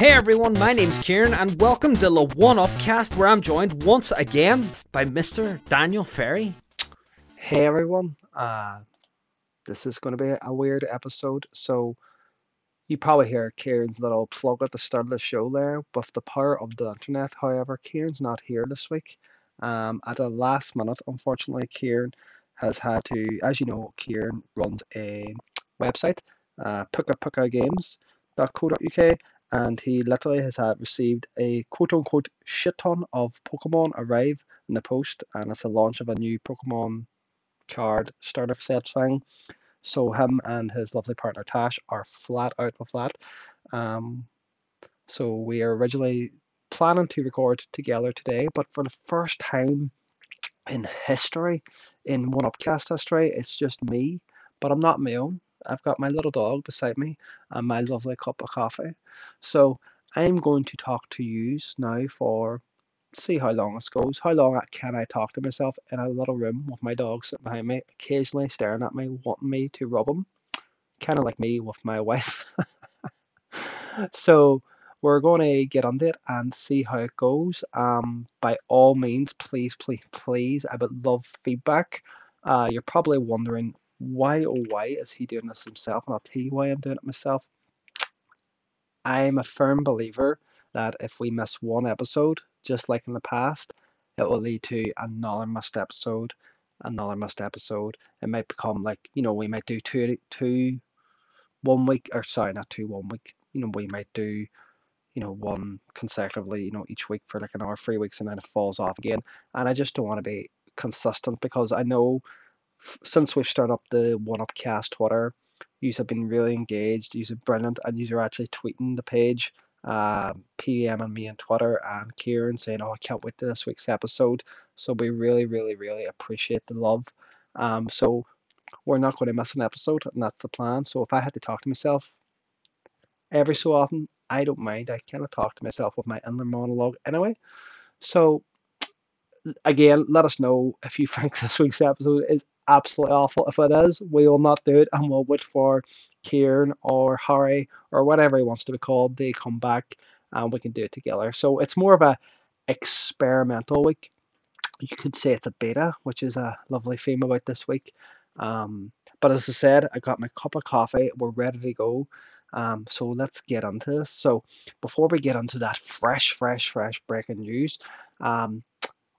Hey everyone, my name's Kieran and welcome to the 1UPcast, where I'm joined once again by Mr. Daniel Ferry. Hey everyone, this is going to be a weird episode, so you probably hear Kieran's little plug at the start of the show there with the power of the internet. However, Kieran's not here this week. At the last minute, unfortunately, Kieran has had to, as you know, Kieran runs a website, pukapukaGames.co.uk. And he literally has received a quote-unquote shit-ton of Pokemon arrive in the post, and it's the launch of a new Pokemon card starter set thing. So him and his lovely partner Tash are flat out with that. So we are originally planning to record together today, but for the first time in history, in 1UPcast history, it's just me, but I'm not my own. I've got my little dog beside me and my lovely cup of coffee. So I'm going to talk to yous now for, see how long this goes. How long can I talk to myself in a little room with my dog sitting behind me, occasionally staring at me, wanting me to rub him. Kind of like me with my wife. So we're going to get on it and see how it goes. By all means, please, please, please, I would love feedback. You're probably wondering, why oh why is he doing this himself? And I'll tell you why I'm doing it myself. I'm a firm believer that if we miss one episode, just like in the past, it will lead to another missed episode, another missed episode. It might become like, you know, we might do not 1 week, you know, we might do, you know, one consecutively, you know, each week for like an hour, 3 weeks, and then it falls off again. And I just don't want to be consistent, because I know since we've started up the 1UPcast Twitter, you have been really engaged, you are brilliant, and you are actually tweeting the page, PMing me on Twitter and Kieran saying, oh, I can't wait to this week's episode. So we really, really, really appreciate the love. So we're not going to miss an episode, and that's the plan. So if I had to talk to myself every so often, I don't mind. I kind of talk to myself with my inner monologue anyway. So again, let us know if you think this week's episode is absolutely awful. If it is, we will not do it, and we'll wait for Kieran or Harry or whatever he wants to be called. They come back and we can do it together. So it's more of a experimental week. You could say it's a beta, which is a lovely theme about this week. But as I said, I got my cup of coffee. We're ready to go. So let's get into this. So before we get into that fresh breaking news,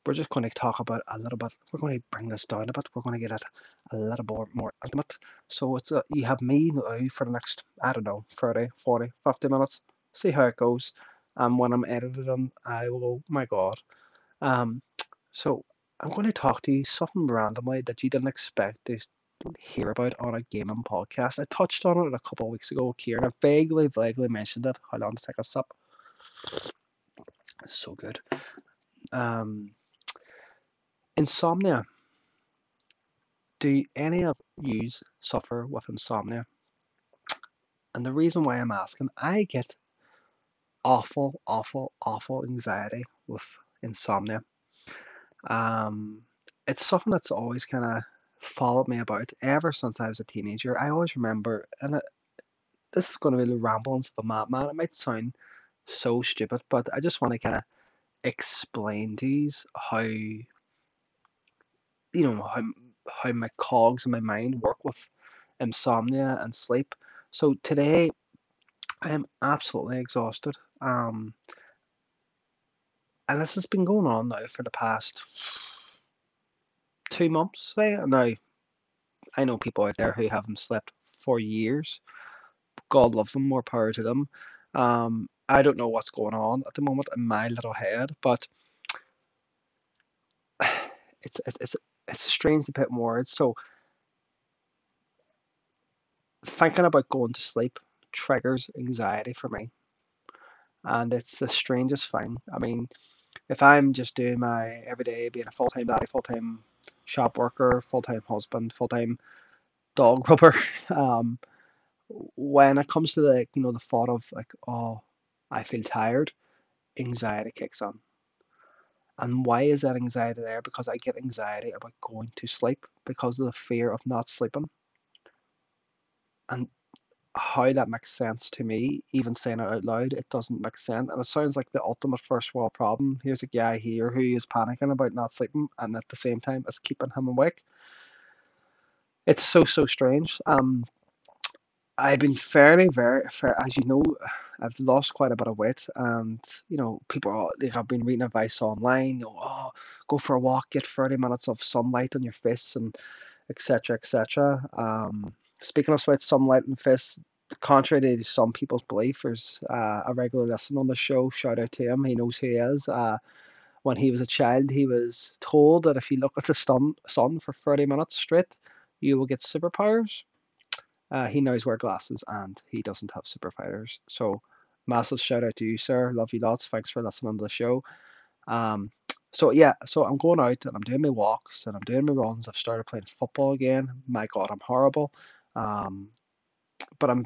we're just going to talk about a little bit. We're going to bring this down a bit. We're going to get it a little bit more intimate. So it's you have me now for the next, I don't know, 30, 40, 50 minutes. See how it goes. And when I'm edited on, I will go, my God. So I'm going to talk to you something randomly that you didn't expect to hear about on a gaming podcast. I touched on it a couple of weeks ago, Kieran. I vaguely mentioned it. How long to take a sup? So good. Insomnia. Do any of you suffer with insomnia? And the reason why I'm asking, I get awful anxiety with insomnia. It's something that's always kind of followed me about ever since I was a teenager. I always remember, and this is going to be the ramblings of a madman. It might sound so stupid, but I just want to kind of explain to you how, you know, how my cogs in my mind work with insomnia and sleep. So today I am absolutely exhausted, and this has been going on now for the past 2 months, say. Now I know people out there who haven't slept for years. God love them, more power to them. I don't know what's going on at the moment in my little head, but it's strange to put in words. So thinking about going to sleep triggers anxiety for me, and it's the strangest thing. I mean, if I'm just doing my everyday, being a full-time daddy, full-time shop worker, full-time husband, full-time dog rubber, when it comes to the, you know, the thought of like, oh, I feel tired, anxiety kicks on. And why is that anxiety there? Because I get anxiety about going to sleep because of the fear of not sleeping. And how that makes sense to me, even saying it out loud, it doesn't make sense. And it sounds like the ultimate first world problem. Here's a guy here who is panicking about not sleeping, and at the same time, it's keeping him awake. It's so strange. I've been fairly, as you know, I've lost quite a bit of weight, and you know, they have been reading advice online. You know, go for a walk, get 30 minutes of sunlight on your face, and etc. etc. Speaking of which, sunlight and face, contrary to some people's belief, there's a regular listener on the show. Shout out to him; he knows who he is. When he was a child, he was told that if you look at the sun for 30 minutes straight, you will get superpowers. He knows wear glasses and he doesn't have superpowers. So massive shout out to you, sir. Love you lots. Thanks for listening to the show. So I'm going out and I'm doing my walks and I'm doing my runs. I've started playing football again. My God, I'm horrible. But I'm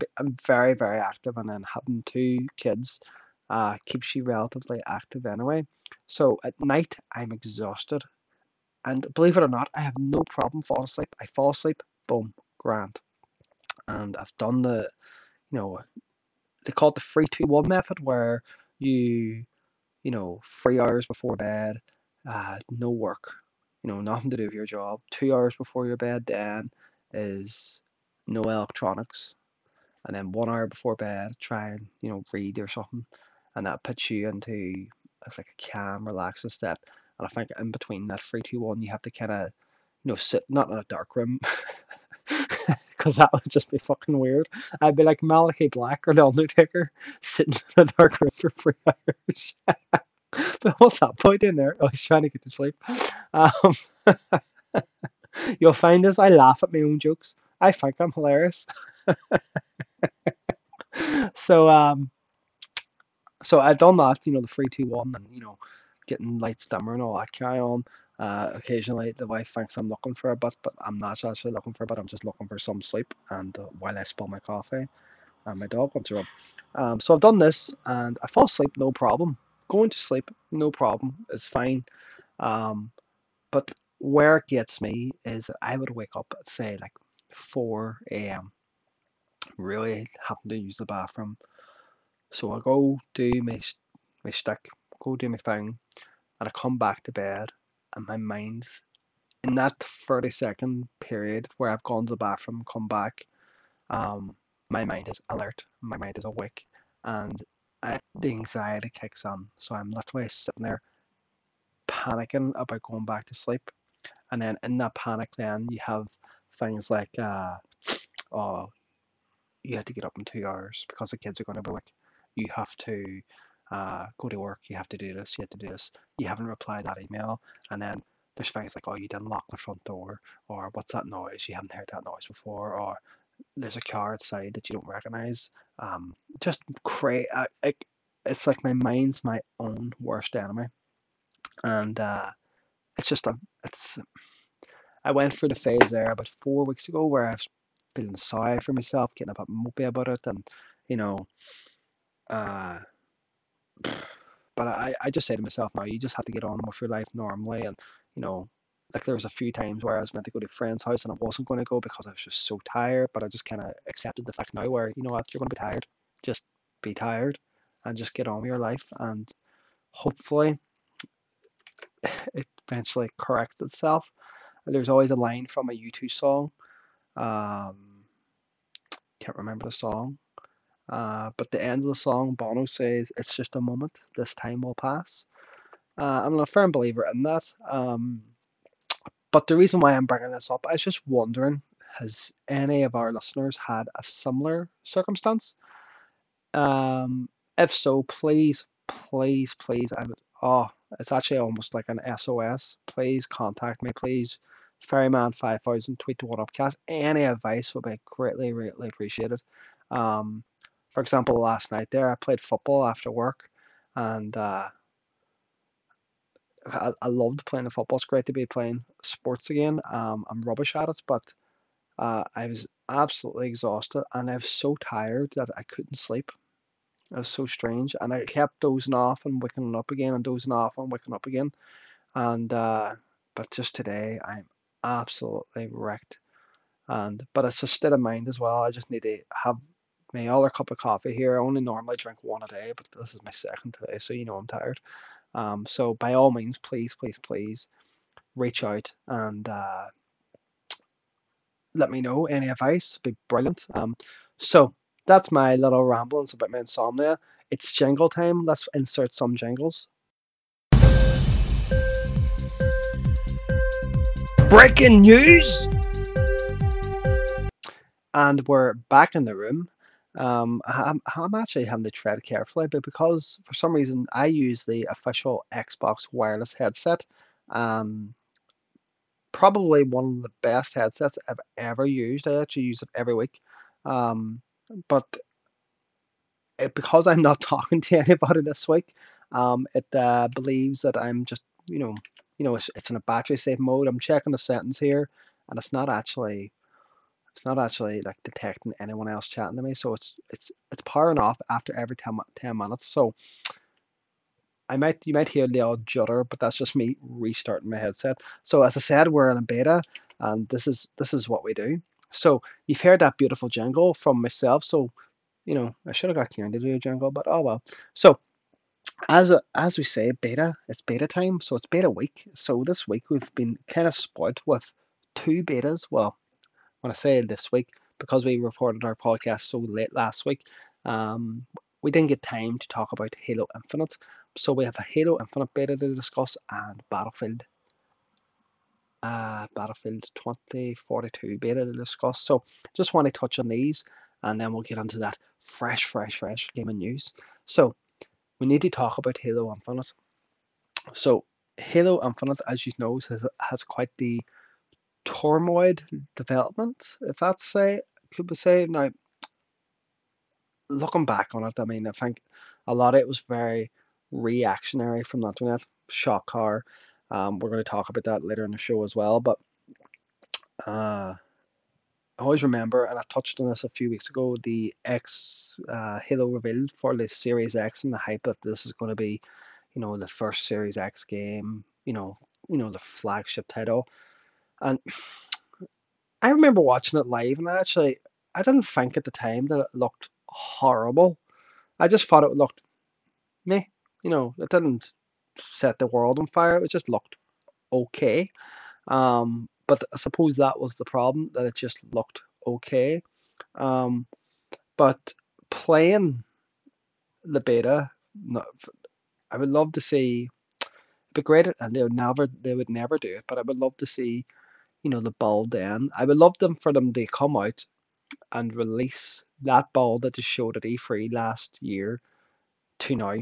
very, very active, and then having two kids keeps you relatively active anyway. So at night I'm exhausted, and believe it or not, I have no problem falling asleep. I fall asleep, boom, grand. And I've done they call it the 3-2-1 method, where you 3 hours before bed, no work, nothing to do with your job. 2 hours before your bed then is no electronics. And then 1 hour before bed, try and, read or something. And that puts you into, it's like a calm, relaxing step. And I think in between that 3-2-1, you have to kind of, sit, not in a dark room, because that would just be fucking weird. I'd be like Malachi Black or The Undertaker sitting in the dark room for 3 hours. But what's that point in there? I was trying to get to sleep. You'll find this, I laugh at my own jokes. I think I'm hilarious. So I've done that, the 3-2-1 and, getting light stammer and all that carry on. Occasionally the wife thinks I'm looking for a bit, but I'm not actually looking for a bit. I'm just looking for some sleep, and while I spill my coffee and my dog wants to rub. So I've done this and I fall asleep, no problem. Going to sleep, no problem. It's fine. But where it gets me is I would wake up at, say, like 4 a.m. Really happen to use the bathroom. So I go do my shtick, go do my thing, and I come back to bed. And my mind's in that 30-second period where I've gone to the bathroom, come back, my mind is alert, my mind is awake, and the anxiety kicks in. So I'm literally sitting there panicking about going back to sleep. And then in that panic, then you have things like, you have to get up in 2 hours because the kids are going to be awake. You have to go to work, you have to do this, you have to do this, you haven't replied that email, and then there's things like, you didn't lock the front door, or what's that noise, you haven't heard that noise before, or there's a car outside that you don't recognize. Just crazy. It's like my mind's my own worst enemy, and I went through the phase there about 4 weeks ago where I was feeling sorry for myself, getting a bit mopey about it, and but I just say to myself now, you just have to get on with your life normally. And there was a few times where I was meant to go to a friend's house and I wasn't going to go because I was just so tired, but I just kind of accepted the fact now where, you're going to be tired, just be tired and just get on with your life, and hopefully it eventually corrects itself. There's always a line from a U2 song, can't remember the song, but the end of the song, Bono says, "It's just a moment, this time will pass." I'm a firm believer in that. But the reason why I'm bringing this up, I was just wondering, has any of our listeners had a similar circumstance? If so, please, it's actually almost like an SOS. Please contact me, please. Ferryman5000, tweet to 1UPcast. Any advice will be greatly, greatly appreciated. For example, last night there, I played football after work, and I loved playing the football. It's great to be playing sports again. I'm rubbish at it, but I was absolutely exhausted, and I was so tired that I couldn't sleep. It was so strange, and I kept dozing off and waking up again, and dozing off and waking up again. And but just today, I'm absolutely wrecked. But it's a state of mind as well. I just need to have my other cup of coffee here. I only normally drink one a day, but this is my second today, so you know I'm tired. So by all means, please, please, please reach out and let me know. Any advice would be brilliant. So that's my little ramblings about my insomnia. It's jingle time. Let's insert some jingles. Breaking news! And we're back in the room. I'm actually having to tread carefully, but because for some reason I use the official Xbox wireless headset, probably one of the best headsets I've ever used. I actually use it every week, but because I'm not talking to anybody this week, it believes that I'm just, it's in a battery safe mode. I'm checking the settings here, and it's not actually like detecting anyone else chatting to me, so it's powering off after every 10 minutes. So you might hear the odd judder, but that's just me restarting my headset. So as I said, we're in a beta, and this is what we do. So you've heard that beautiful jingle from myself. So I should have got Kieran to do a jingle, but oh well. So as we say, beta, it's beta time. So it's beta week. So this week we've been kind of spoiled with two betas. Well, when I say this week, because we recorded our podcast so late last week, we didn't get time to talk about Halo Infinite. So we have a Halo Infinite beta to discuss, and Battlefield 2042 beta to discuss. So just want to touch on these, and then we'll get into that fresh gaming news. So we need to talk about Halo Infinite. So Halo Infinite, as you know, has quite the turmoil development, if that's say could be say. Now, looking back on it, I mean, I think a lot of it was very reactionary from the internet. Shock horror. We're going to talk about that later in the show as well. But I always remember, and I touched on this a few weeks ago, the Halo revealed for the Series X and the hype that this is going to be, the first Series X game, the flagship title. And I remember watching it live, and I didn't think at the time that it looked horrible. I just thought it looked meh. It didn't set the world on fire. It just looked okay. But I suppose that was the problem, that it just looked okay. But playing the beta, I would love to see. It'd be great, and they would never do it. But I would love to see. The ball then. I would love them for them to come out and release that ball that they showed at E3 last year to now,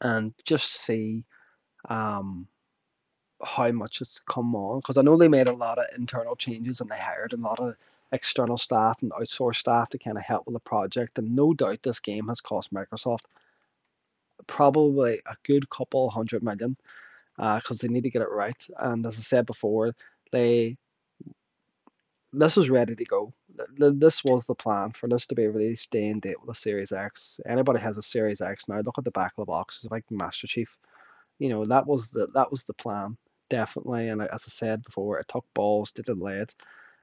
and just see how much it's come on. Because I know they made a lot of internal changes, and they hired a lot of external staff and outsourced staff to kind of help with the project. And no doubt this game has cost Microsoft probably a good couple $100 million, because they need to get it right. And as I said before, this was ready to go. This was the plan for this to be released day and date with a Series X. Anybody has a Series X now, look at the back of the box. It's like Master Chief. That was the plan, definitely. And as I said before, it took balls to delay it.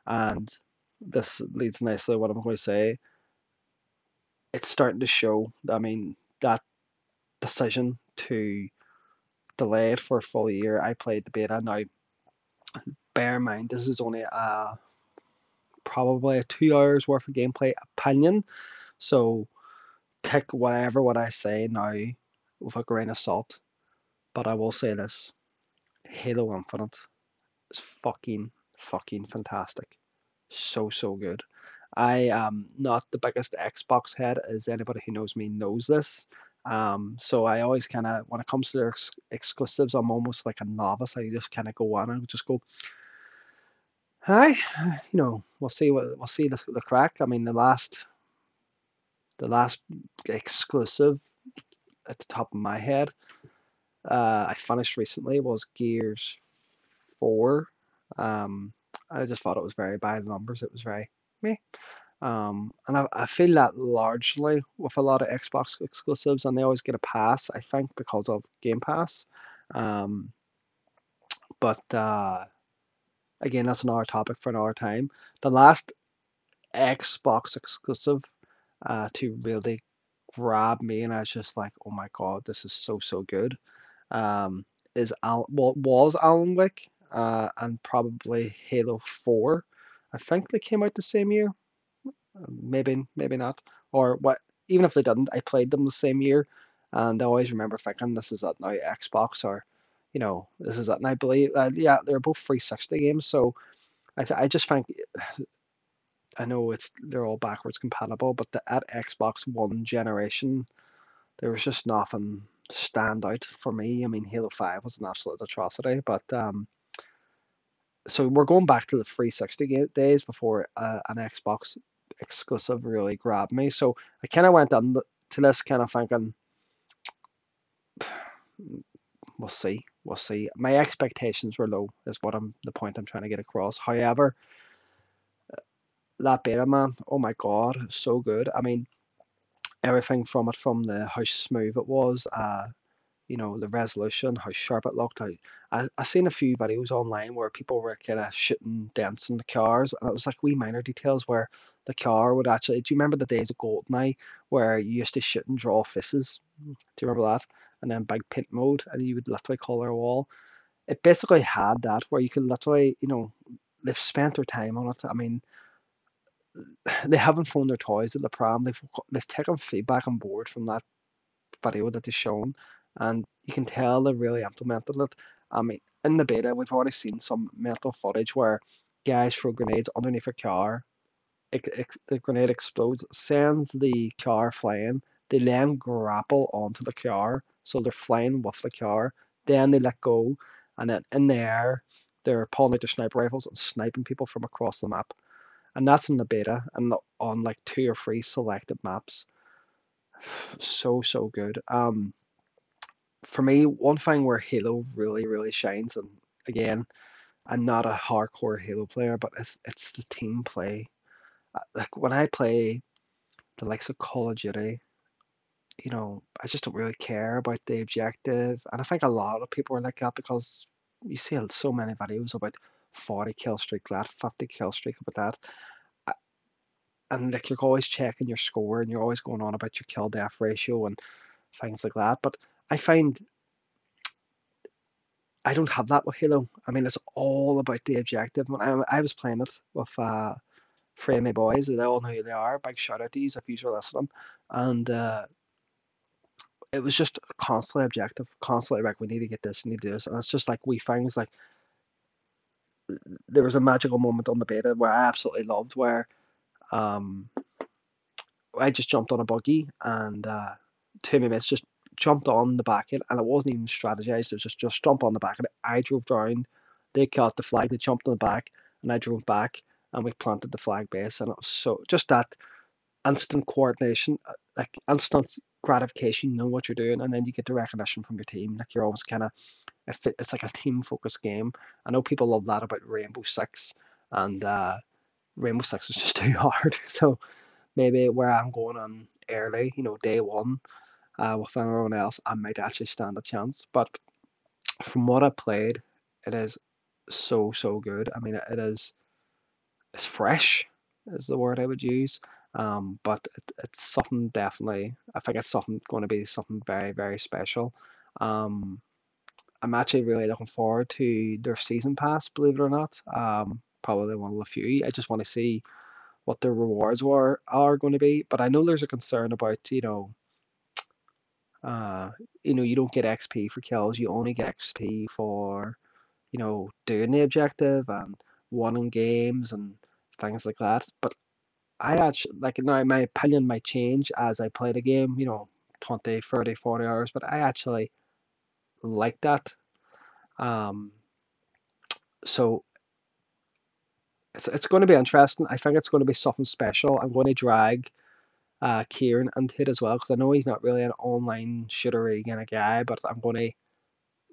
And this leads nicely to what I'm going to say. It's starting to show. I mean, that decision to delay it for a full year. I played the beta. Now, bear in mind, this is only probably a 2 hours worth of gameplay opinion, so take what I say now with a grain of salt. But I will say this: Halo Infinite is fucking fantastic, so good. I am not the biggest Xbox head, as anybody who knows me knows this. So I always kind of, when it comes to their exclusives, I'm almost like a novice. I just kind of go on and just go, hi, we'll see the crack. I mean, the last exclusive at the top of my head, I finished recently, was Gears 4. I just thought it was very bad numbers. It was very meh. And I feel that largely with a lot of Xbox exclusives, and they always get a pass, I think, because of Game Pass. But again, that's another topic for another time. The last Xbox exclusive to really grab me, and I was just like, oh my god, this is so good, is was Alan Wake, and probably Halo 4. I think they came out the same year, maybe not, or what? Even if they didn't, I played them the same year, and I always remember thinking, this is at now Xbox, or you know, this is it. And I believe, yeah, they're both 360 games, so I just think, I know they're all backwards compatible, but at Xbox One generation, there was just nothing stand out for me. I mean, Halo 5 was an absolute atrocity, but so we're going back to the 360 days before an Xbox exclusive really grabbed me. So I kind of went into this kind of thinking, we'll see. My expectations were low, is what the point I'm trying to get across. However, that beta, man, oh my god, so good. I mean, everything from it, from the how smooth it was, you know, the resolution, how sharp it looked. I seen a few videos online where people were kind of shooting dents in the cars, and it was like wee minor details where the car would actually, do you remember the days of GoldenEye where you used to shoot and draw faces? Do you remember that? And then big paint mode, and you would literally color a wall. It basically had that, where you could literally, you know, they've spent their time on it. I mean, they haven't thrown their toys at the pram. They've taken feedback on board from that video that they've shown, and you can tell they really implemented it. I mean, in the beta, we've already seen some mental footage where guys throw grenades underneath a car. The grenade explodes, sends the car flying. They then grapple onto the car, so they're flying with the car. Then they let go, and then in the air, they're pulling out their sniper rifles and sniping people from across the map. And that's in the beta, and on like 2 or 3 selected maps. So good. For me, one thing where Halo really shines, and again, I'm not a hardcore Halo player, but it's the team play. Like when I play the likes of Call of Duty, you know, I just don't really care about the objective, and I think a lot of people are like that, because you see so many videos about 40 kill streak, that 50 kill streak, about that, and like you're always checking your score, and you're always going on about your kill death ratio and things like that. But I find I don't have that with Halo. I mean, it's all about the objective. When I was playing it with three of my boys, they all know who they are, big shout out to you if you're listening, and it was just constantly objective, constantly like, we need to get this, we need to do this, and it's just like wee things. Like there was a magical moment on the beta where I absolutely loved, where I just jumped on a buggy, and two of my mates just jumped on the back end, and it wasn't even strategized, it was just jump on the back end. I drove down, they caught the flag, they jumped on the back, and I drove back, and we planted the flag base, and it was so, just that instant coordination, like instant gratification. You know what you're doing, and then you get the recognition from your team. Like you're always kind of, it's like a team-focused game. I know people love that about Rainbow Six, and Rainbow Six is just too hard. So maybe where I'm going on early, you know, day one, with everyone else, I might actually stand a chance. But from what I played, it is so good. I mean, it's fresh, is the word I would use. But it's something, definitely, I think it's something going to be something very special. I'm actually really looking forward to their season pass, believe it or not. Probably one of the few. I just want to see what their rewards are going to be. But I know there's a concern about, you know, you don't get XP for kills, you only get XP for, you know, doing the objective and winning games and things like that. But I actually, like, now my opinion might change as I play the game, you know, 20, 30, 40 hours, but I actually like that. So it's going to be interesting. I think it's going to be something special. I'm going to drag Kieran into it as well, because I know he's not really an online shootery kind of guy, but I'm going to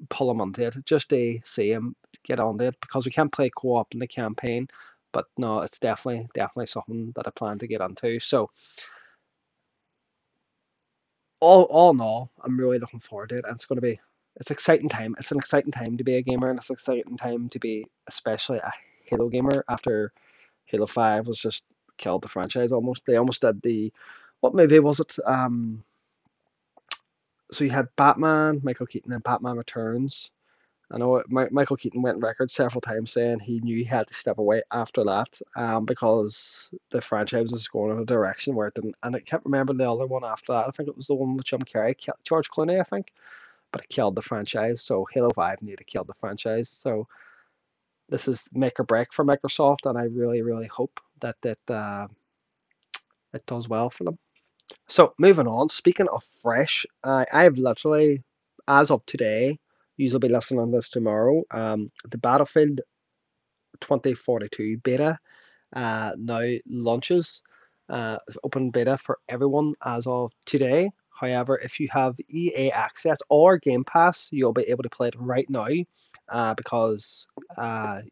pull him onto it just to see him get onto it, because we can't play co-op in the campaign. But no, it's definitely something that I plan to get into. So all in all, I'm really looking forward to it, and it's going to be, it's an exciting time. It's an exciting time to be a gamer, and it's an exciting time to be especially a Halo gamer, after Halo 5 was just killed the franchise almost. They almost did the what movie was it? So you had Batman, Michael Keaton, and Batman Returns. I know Michael Keaton went record several times saying he knew he had to step away after that, because the franchise was going in a direction where it didn't. And I can't remember the other one after that. I think it was the one with Jim Carrey, George Clooney, I think. But it killed the franchise. So Halo 5 nearly killed the franchise. So this is make or break for Microsoft, and I really, really hope that it does well for them. So moving on, speaking of fresh, I've literally, as of today, you'll be listening on this tomorrow, the Battlefield 2042 beta now launches, open beta for everyone as of today. However, if you have EA Access or Game Pass, you'll be able to play it right now, because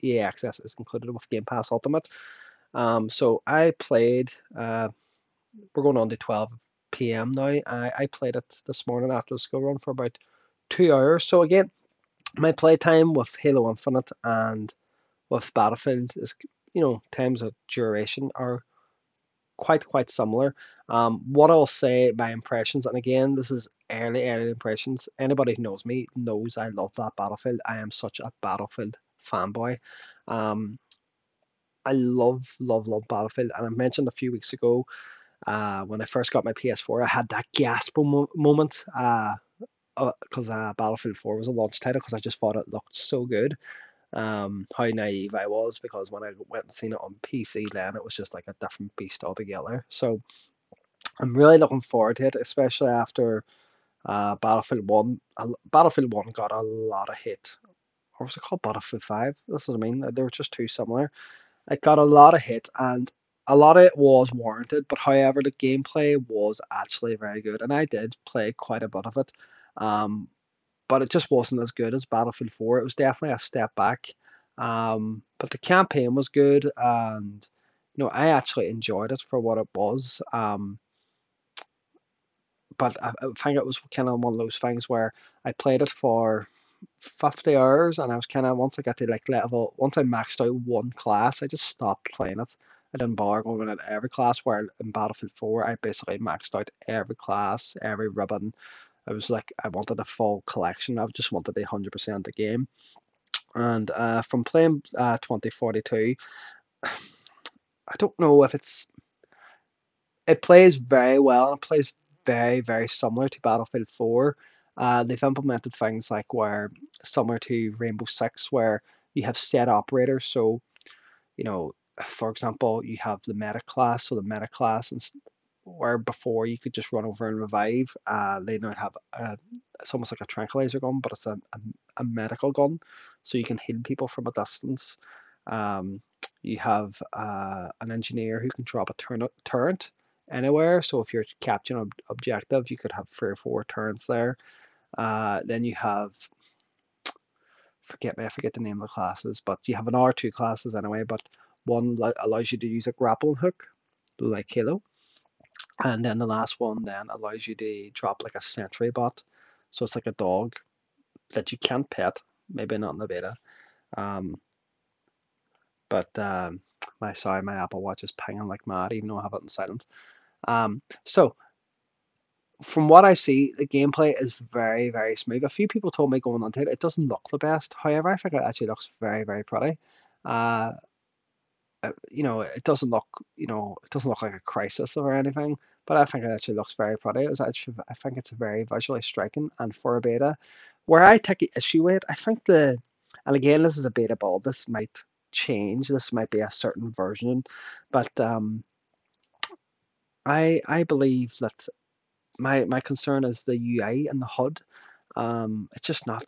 EA Access is included with Game Pass Ultimate. So I played, we're going on to 12 PM now. I played it this morning after the school run for about 2 hours. So again, my playtime with Halo Infinite and with Battlefield is, you know, times of duration are quite similar. What I'll say, my impressions, and again, this is early impressions. Anybody who knows me knows I love that Battlefield. I am such a Battlefield fanboy. I love Battlefield, and I mentioned a few weeks ago, when I first got my PS4, I had that gasp moment, because Battlefield 4 was a launch title, because I just thought it looked so good. How naive I was, because when I went and seen it on PC then, it was just like a different beast altogether. So I'm really looking forward to it, especially after Battlefield 1. Battlefield 1 got a lot of hate. Or was it called Battlefield 5? That's what I mean. They were just too similar. It got a lot of hate, and a lot of it was warranted, but however, the gameplay was actually very good, and I did play quite a bit of it. But it just wasn't as good as Battlefield 4. It was definitely a step back. But the campaign was good, and you know, I actually enjoyed it for what it was. But I think it was kind of one of those things where I played it for 50 hours, and I was kind of, once I got to like level, once I maxed out one class, I just stopped playing it. I didn't bother going into every class, where in Battlefield 4, I basically maxed out every class, every ribbon. I was like, I wanted a full collection. I just wanted 100% of the game. And from playing 2042, I don't know if it's... It plays very well, and it plays very similar to Battlefield 4. They've implemented things like where, similar to Rainbow Six, where you have set operators. So, you know, for example, you have the meta class. So the meta class, and where before you could just run over and revive, they now have it's almost like a tranquilizer gun, but it's a medical gun, so you can heal people from a distance. You have an engineer who can drop a turret anywhere, so if you're capturing an objective, you could have 3 or 4 turrets there. Then you have, I forget the name of the classes, but you have an R2 classes anyway, but one allows you to use a grappling hook, like Halo. And then the last one then allows you to drop like a sentry bot. So it's like a dog that you can't pet, maybe not in the beta. Sorry, my Apple Watch is pinging like mad, even though I have it in silence. So from what I see, the gameplay is very smooth. A few people told me going on to it, it doesn't look the best. However, I think it actually looks very pretty. You know, it doesn't look, you know, it doesn't look like a Crisis or anything, but I think it actually looks very pretty. It was actually, I think it's very visually striking, and for a beta, where I take issue with, I think the, and again, this is a beta build, this might change, this might be a certain version, but I believe that my concern is the UI and the HUD. It's just not,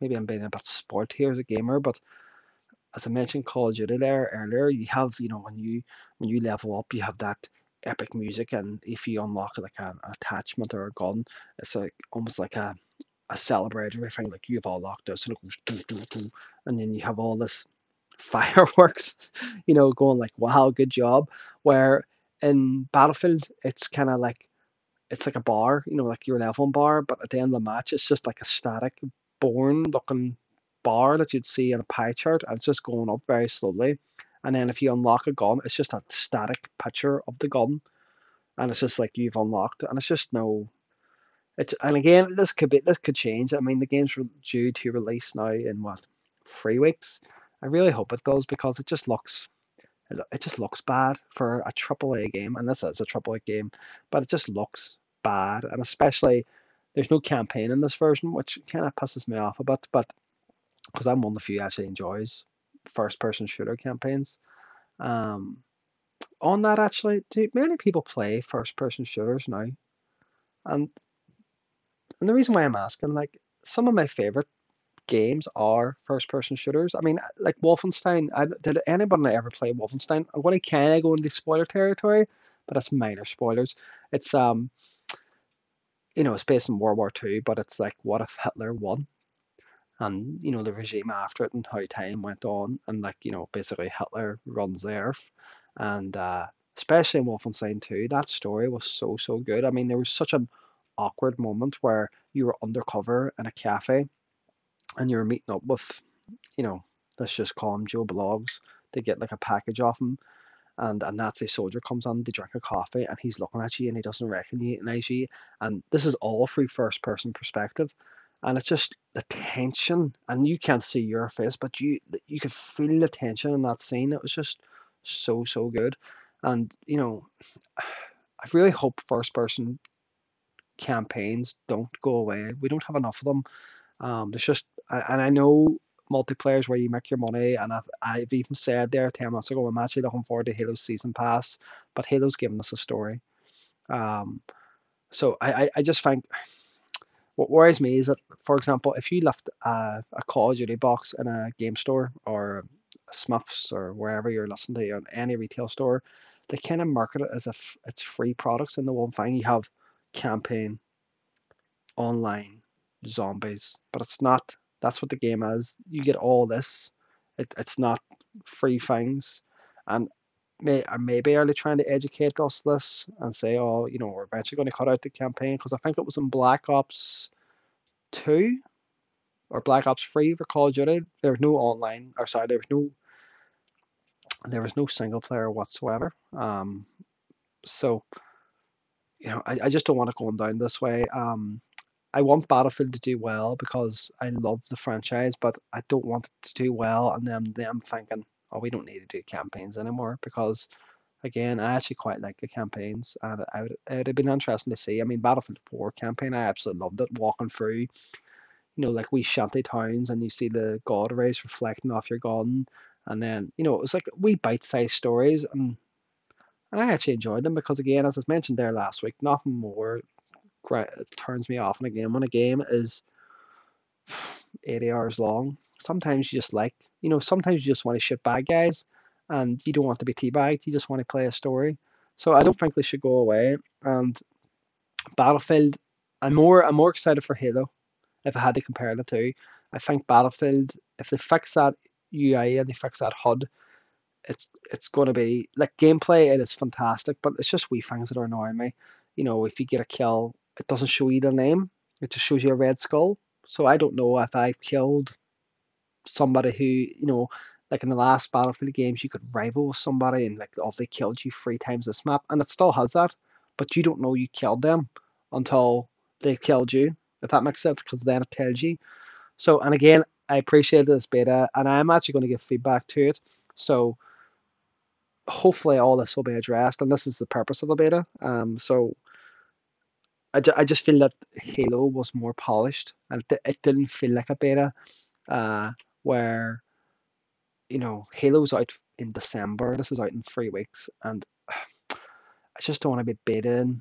maybe I'm being a bit spoiled here as a gamer, but as I mentioned, Call of Duty there earlier, you have, you know, when you level up, you have that epic music, and if you unlock like an attachment or a gun, it's like almost like a celebratory thing, like you've unlocked this, and it goes doo, doo, doo, and then you have all this fireworks, you know, going like, wow, good job. Where in Battlefield, it's kind of like, it's like a bar, you know, like your leveling bar, but at the end of the match, it's just like a static, boring looking bar that you'd see in a pie chart, and it's just going up very slowly. And then if you unlock a gun, it's just a static picture of the gun, and it's just like you've unlocked it, and it's just no. It's, and again, this could change. I mean, the game's due to release now in what, 3 weeks? I really hope it does, because it just looks bad for a AAA game, and this is a AAA game, but it just looks bad, and especially there's no campaign in this version, which kind of pisses me off a bit, but because I'm one of the few actually enjoys first-person shooter campaigns. On that, actually, do many people play first-person shooters now? And the reason why I'm asking, like, some of my favorite games are first-person shooters. I mean, like Wolfenstein. Did anybody ever play Wolfenstein? I'm going to kind of go into spoiler territory, but that's minor spoilers. It's you know, it's based in World War II, but it's like, what if Hitler won? And you know, the regime after it and how time went on, and like, you know, basically Hitler runs the earth, and especially in Wolfenstein 2, that story was so good. I mean, there was such an awkward moment where you were undercover in a cafe and you were meeting up with, you know, let's just call him Joe Bloggs, to get like a package off him, and a Nazi soldier comes on to drink a coffee, and he's looking at you and he doesn't recognize you, and this is all through first person perspective, and it's just the tension, and you can't see your face, but you could feel the tension in that scene. It was just so good. And you know, I really hope first person campaigns don't go away. We don't have enough of them. There's just, and I know multiplayers where you make your money, and I've even said there 10 months ago, I'm actually looking forward to Halo's season pass, but Halo's given us a story. So I just find, what worries me is that, for example, if you left a Call of Duty box in a game store or Smith's or wherever you're listening to, on any retail store, they kind of market it as if it's free products, and the one thing you have campaign, online, zombies, but it's not. That's what the game is. You get all this. It's not free things, and maybe are they trying to educate us this and say, oh, you know, we're eventually going to cut out the campaign, because I think it was in Black Ops 2 or Black Ops 3 for Call of Duty. There was no online, or sorry, there was no single player whatsoever. So, you know, I just don't want it going down this way. I want Battlefield to do well because I love the franchise, but I don't want it to do well and then them thinking, oh, we don't need to do campaigns anymore, because, again, I actually quite like the campaigns, and it would have been interesting to see. I mean, Battlefield 4 campaign, I absolutely loved it, walking through, you know, like wee shanty towns, and you see the god rays reflecting off your gun, and then, you know, it was like wee bite-sized stories, and I actually enjoyed them, because, again, as I mentioned there last week, nothing more turns me off in a game. When a game is 80 hours long, sometimes you just like, you know, sometimes you just want to shit bad guys, and you don't want to be teabagged, you just want to play a story. So I don't think they should go away. And Battlefield, I'm more excited for Halo, if I had to compare the two. I think Battlefield, if they fix that UI and they fix that HUD, it's going to be, like, gameplay, it is fantastic, but it's just wee things that are annoying me. You know, if you get a kill, it doesn't show you their name, it just shows you a red skull. So I don't know if I've killed somebody who, you know, like in the last Battlefield games, you could rival somebody and like, oh, they killed you 3 times this map, and it still has that, but you don't know you killed them until they killed you, if that makes sense, because then it tells you. So, and again, I appreciate this beta, and I'm actually going to give feedback to it, so hopefully all this will be addressed, and this is the purpose of the beta. So I just feel that Halo was more polished, and it didn't feel like a beta, where, you know, Halo's out in December, this is out in 3 weeks, and I just don't want to be betaing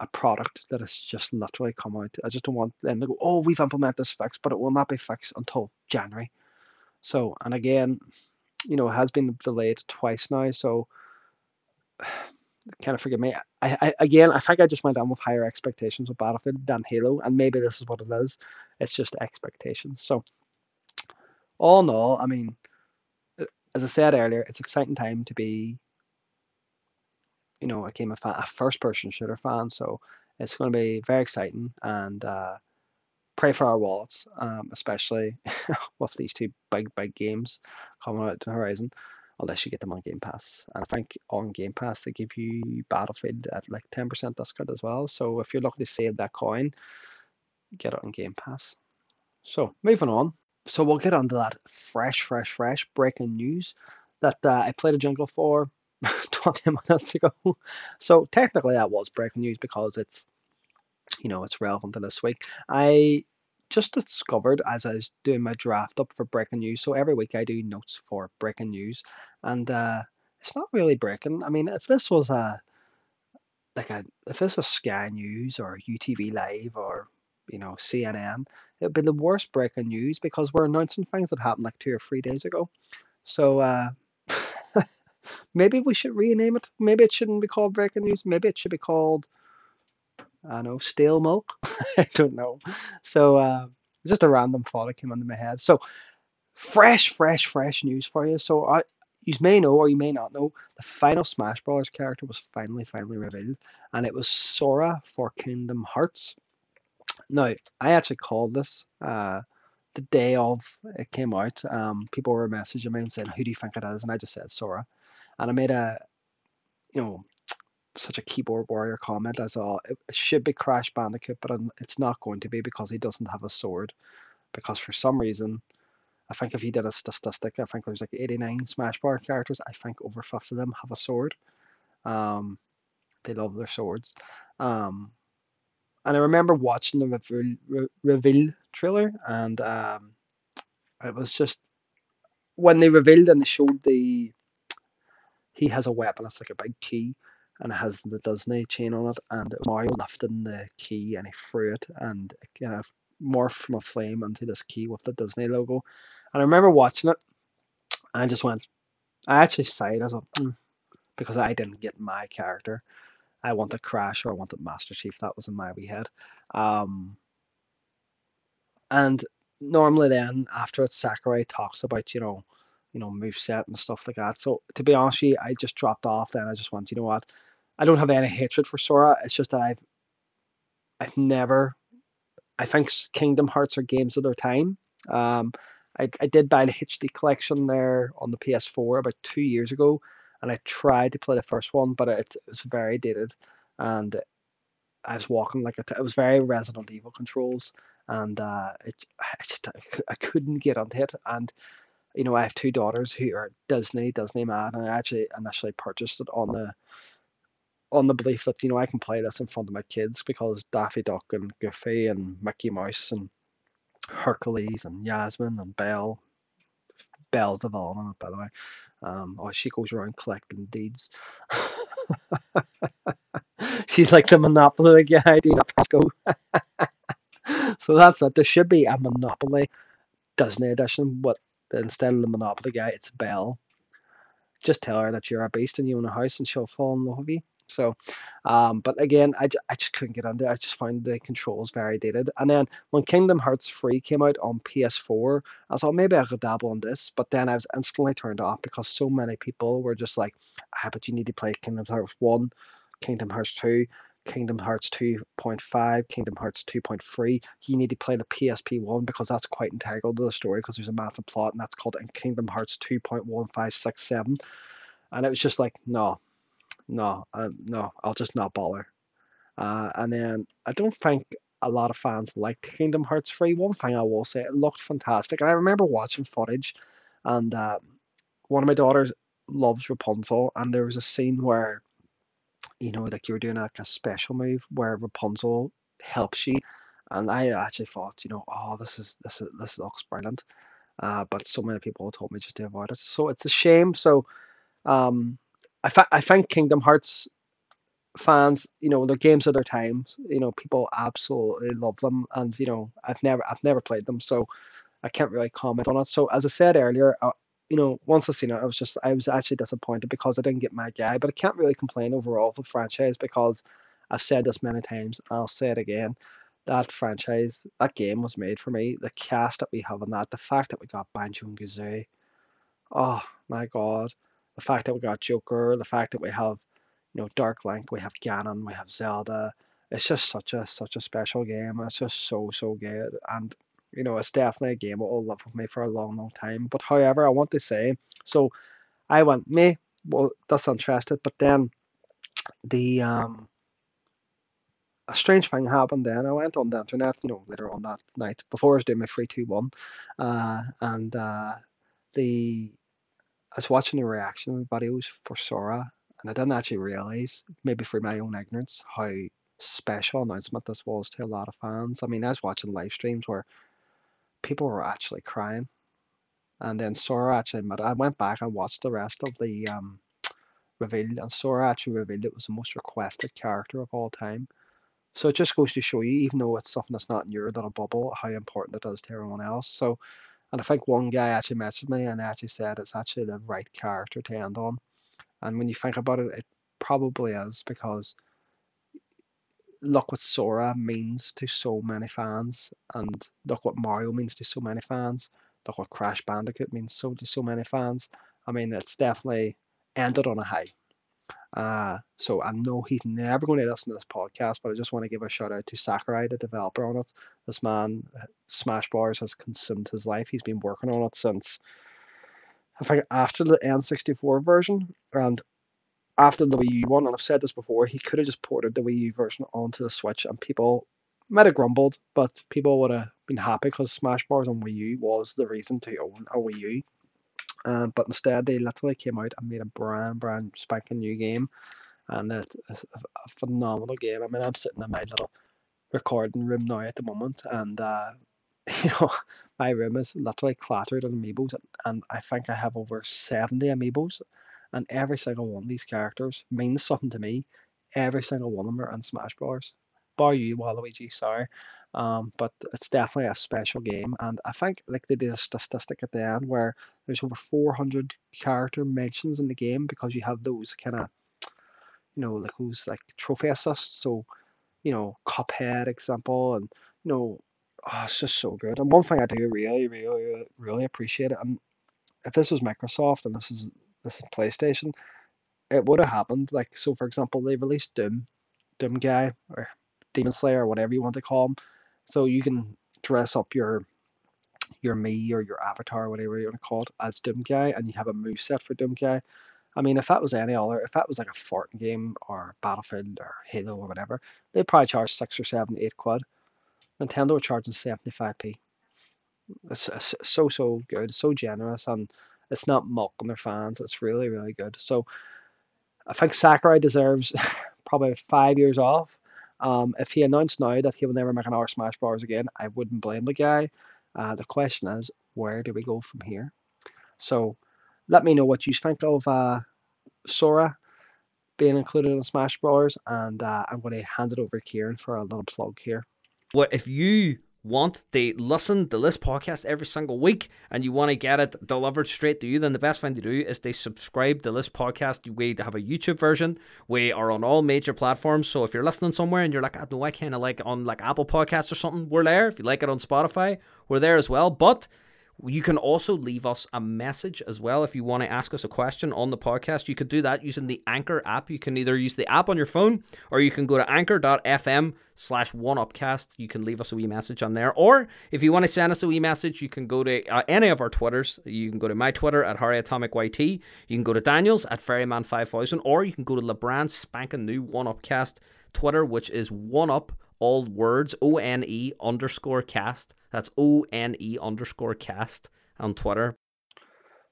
a product that has just literally come out. I just don't want them to go, oh, we've implemented this fix, but it will not be fixed until January. So, and again, you know, it has been delayed twice now, so kind of forgive me. I think I just went on with higher expectations with Battlefield than Halo, and maybe this is what it is. It's just expectations. So all in all, I mean, as I said earlier, it's an exciting time to be, you know, a first-person shooter fan. So it's going to be very exciting, and pray for our wallets, especially with these two big games coming out to the horizon. unless you get them on Game Pass. And I think on Game Pass they give you Battlefield at like 10% discount as well. So if you're looking to save that coin, get it on Game Pass. So moving on. So we'll get on to that fresh breaking news that I played a jingle for 20 minutes ago. So technically that was breaking news because it's, you know, it's relevant to this week. I just discovered as I was doing my draft up for breaking news. So every week I do notes for breaking news, and it's not really breaking. I mean, if this was if this was Sky News or UTV Live or, you know, CNN, it would be the worst breaking news because we're announcing things that happened like 2 or 3 days ago. So maybe we should rename it. Maybe it shouldn't be called breaking news. Maybe it should be called, I don't know, stale milk. I don't know. So just a random thought that came into my head. So fresh news for you. So you may know or you may not know, the final Smash Bros character was finally revealed, and it was Sora for Kingdom Hearts. Now, I actually called this the day of it came out. People were messaging me and saying, who do you think it is? And I just said Sora. And I made a, you know, such a keyboard warrior comment as, all it should be Crash Bandicoot, but it's not going to be because he doesn't have a sword. Because for some reason, I think if you did a statistic, I think there's like 89 Smash Bros characters. I think over 50 of them have a sword. They love their swords. And I remember watching the reveal trailer, and it was just when they revealed and they showed he has a weapon. It's like a big key, and it has the Disney chain on it, and Mario lifted the key and he threw it, and it kind of morphed from a flame into this key with the Disney logo. And I remember watching it, and I just went, I actually sighed as because I didn't get my character. I wanted Crash or I wanted Master Chief. That was in my wee head. And normally then after it, Sakurai talks about, you know, moveset and stuff like that. So to be honest with you, I just dropped off then. I just went, you know what? I don't have any hatred for Sora. It's just that I've never... I think Kingdom Hearts are games of their time. I did buy the HD collection there on the PS4 about 2 years ago. And I tried to play the first one, but it was very dated, and I was walking like it was very Resident Evil controls, and I couldn't get onto it. And you know, I have 2 daughters who are Disney mad, and I actually initially purchased it on the belief that, you know, I can play this in front of my kids because Daffy Duck and Goofy and Mickey Mouse and Hercules and Yasmin and Belle. Belle's the villain, by the way. Oh, she goes around collecting deeds. She's like the Monopoly guy, dude. Let's go. So that's it. There should be a Monopoly Disney edition, but instead of the Monopoly guy, it's Belle. Just tell her that you're a beast and you own a house, and she'll fall in love with you. So, but again, I just couldn't get into it. I just found the controls very dated. And then when Kingdom Hearts 3 came out on PS4, I thought maybe I could dabble on this, but then I was instantly turned off because so many people were just like, ah, but you need to play Kingdom Hearts 1, Kingdom Hearts 2, Kingdom Hearts 2.5, Kingdom Hearts 2.3. You need to play the PSP 1 because that's quite integral to the story because there's a massive plot, and that's called Kingdom Hearts 2.1567. And it was just like, no, I'll just not bother. And then I don't think a lot of fans liked Kingdom Hearts 3. One thing I will say, it looked fantastic. And I remember watching footage, and one of my daughters loves Rapunzel, and there was a scene where, you know, like you were doing like a special move where Rapunzel helps you, and I actually thought, you know, oh, this looks brilliant. But so many people told me just to avoid it, so it's a shame. So, I think Kingdom Hearts fans, you know, they're games of their times. You know, people absolutely love them, and you know, I've never played them, so I can't really comment on it. So as I said earlier, you know, once I seen it, I was actually disappointed because I didn't get my guy. But I can't really complain overall for the franchise because I've said this many times, and I'll say it again. That franchise, that game was made for me. The cast that we have in that, the fact that we got Banjo and Kazooie, oh my God. The fact that we got Joker, the fact that we have, you know, Dark Link, we have Ganon, we have Zelda. It's just such a special game. It's just so good. And, you know, it's definitely a game that will live with me for a long time. But however, I want to say, so I went, meh, well, that's interesting. But then the a strange thing happened then. I went on the internet, you know, later on that night, before I was doing my 3-2-1, I was watching the reaction videos for Sora, and I didn't actually realise, maybe through my own ignorance, how special announcement this was to a lot of fans. I mean, I was watching live streams where people were actually crying. And then Sora actually admitted, I went back and watched the rest of the reveal, and Sora actually revealed it was the most requested character of all time. So it just goes to show you, even though it's something that's not in your little bubble, how important it is to everyone else. So, and I think one guy actually messaged me and actually said it's actually the right character to end on. And when you think about it, it probably is, because look what Sora means to so many fans, and look what Mario means to so many fans, look what Crash Bandicoot means to so many fans. I mean, it's definitely ended on a high. So I know he's never going to listen to this podcast, but I just want to give a shout out to Sakurai, the developer on it. This man, Smash Bros has consumed his life. He's been working on it since, I think, after the N64 version and after the Wii U one, and I've said this before, he could have just ported the Wii U version onto the Switch, and people might have grumbled, but people would have been happy because Smash Bros on Wii U was the reason to own a Wii U. But instead, they literally came out and made a brand spanking new game, and it's a phenomenal game. I mean, I'm sitting in my little recording room now at the moment, and you know, my room is literally cluttered with amiibos, and I think I have over 70 amiibos, and every single one of these characters means something to me. Every single one of them are in Smash Bros. Bar you, Waluigi, sorry. But it's definitely a special game, and I think, like, they did a statistic at the end where there's over 400 character mentions in the game, because you have those kind of, you know, like those like trophy assists. So, you know, Cuphead example, and you know, oh, it's just so good. And one thing I do really appreciate it, and if this was Microsoft and this is PlayStation, it would have happened. Like, so for example, they released Doom Guy, or Demon Slayer, or whatever you want to call him. So you can dress up your Mii or your avatar, whatever you want to call it, as Doom Guy, and you have a moveset for Doom Guy. I mean, if that was like a Fortnite game or Battlefield or Halo or whatever, they'd probably charge 6 or 7, 8 quid. Nintendo are charging 75p. It's so good, so generous, and it's not mocking their fans. It's really, really good. So I think Sakurai deserves probably 5 years off. If he announced now that he will never make another Smash Bros again, I wouldn't blame the guy. The question is, where do we go from here? So let me know what you think of Sora being included in Smash Bros, and I'm going to hand it over to Kieran for a little plug here. Well, if you want to listen to this podcast every single week and you want to get it delivered straight to you, then the best thing to do is to subscribe to this podcast. We have a YouTube version. We are on all major platforms. So if you're listening somewhere and you're like, I know, I kind of like on like Apple Podcasts or something, we're there. If you like it on Spotify, we're there as well. But you can also leave us a message as well. If you want to ask us a question on the podcast, you could do that using the Anchor app. You can either use the app on your phone, or you can go to anchor.fm/1UPcast. You can leave us a wee message on there. Or if you want to send us a wee message, you can go to any of our Twitters. You can go to my Twitter at HarryAtomicYT. You can go to Daniel's at Ferryman5000. Or you can go to LeBran's spanking new 1UPcast Twitter, which is 1UP. All words, ONE_cast. That's ONE_cast on Twitter.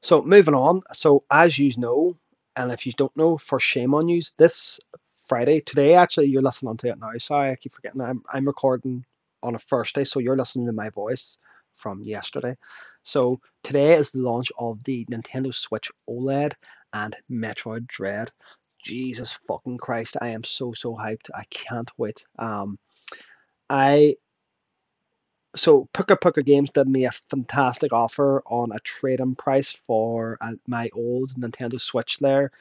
So moving on. So as you know, and if you don't know, for shame on you, this Friday, today actually, you're listening to it now. Sorry, I keep forgetting. I'm recording on a Thursday, so you're listening to my voice from yesterday. So today is the launch of the Nintendo Switch OLED and Metroid Dread. Jesus fucking Christ, I am so hyped. I can't wait. So Puka Games did me a fantastic offer on a trade-in price for my old Nintendo Switch there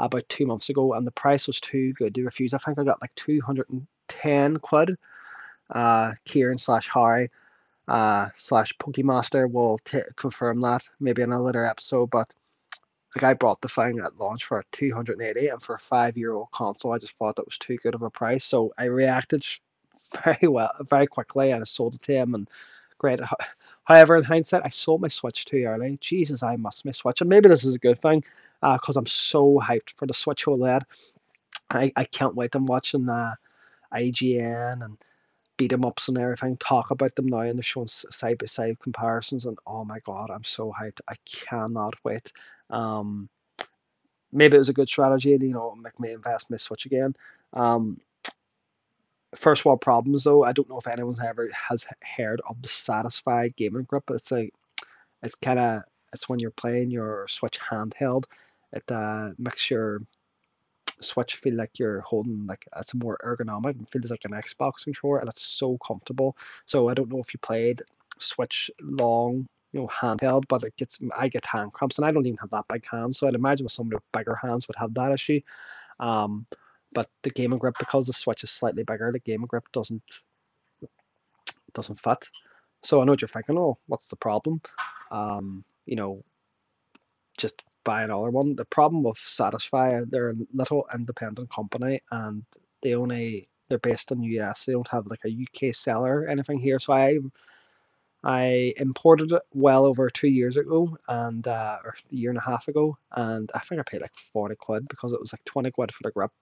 about 2 months ago, and the price was too good to refuse. I think I got like 210 quid. Kieran/Harry / Pokemaster will confirm that maybe in a later episode, but like, I bought the thing at launch for 280, and for a 5-year-old console, I just thought that was too good of a price. So I reacted very quickly, and I sold it to him. And great, however, in hindsight, I sold my Switch too early. Jesus, I missed my Switch, and maybe this is a good thing. because I'm so hyped for the Switch OLED. I can't wait. I'm watching IGN and beat 'em ups and everything, talk about them now, and they're showing side by side comparisons, and oh my god, I'm so hyped. I cannot wait. Maybe it was a good strategy, you know, make me invest my Switch again. First world problems though, I don't know if anyone's ever has heard of the Satisfied Gaming Grip. It's like, it's kind of, it's when you're playing your Switch handheld, it makes your Switch feel like you're holding, like, it's more ergonomic and feels like an Xbox controller, and it's so comfortable. So I don't know if you played Switch long, you know, handheld, but it gets, I get hand cramps, and I don't even have that big hands, so I'd imagine with somebody with bigger hands would have that issue. But the Game and Grip, because the Switch is slightly bigger, the Game and Grip doesn't fit. So I know what you're thinking, oh, what's the problem? You know, just buy another one. The problem with Satisfy, they're a little independent company, and they only, they're based in the US. They don't have like a UK seller or anything here. So I imported it well over 2 years ago, and or a year and a half ago, and I think I paid like 40 quid because it was like 20 quid for the grip,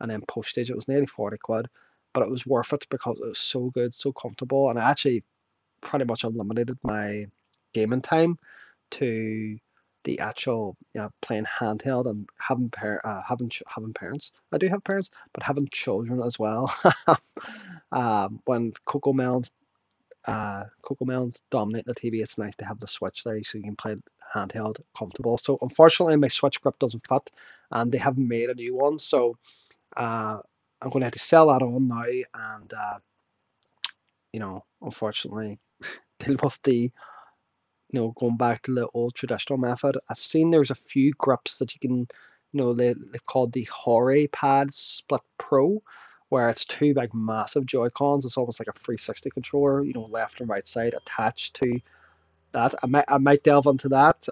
and then postage. It was nearly 40 quid, but it was worth it because it was so good, so comfortable, and I actually pretty much eliminated my gaming time to the actual, you know, playing handheld and having parents. I do have parents, but having children as well. When Cocomelons dominate the TV, it's nice to have the Switch there so you can play handheld comfortable. So unfortunately my Switch grip doesn't fit, and they haven't made a new one, so I'm going to have to sell that on now, and you know, unfortunately deal with the, you know, going back to the old traditional method. I've seen there's a few grips that you can, you know, they've called the HarryPad Split Pro, where it's two like massive Joy-Cons. It's almost like a 360 controller, you know, left and right side attached to that. I might delve into that,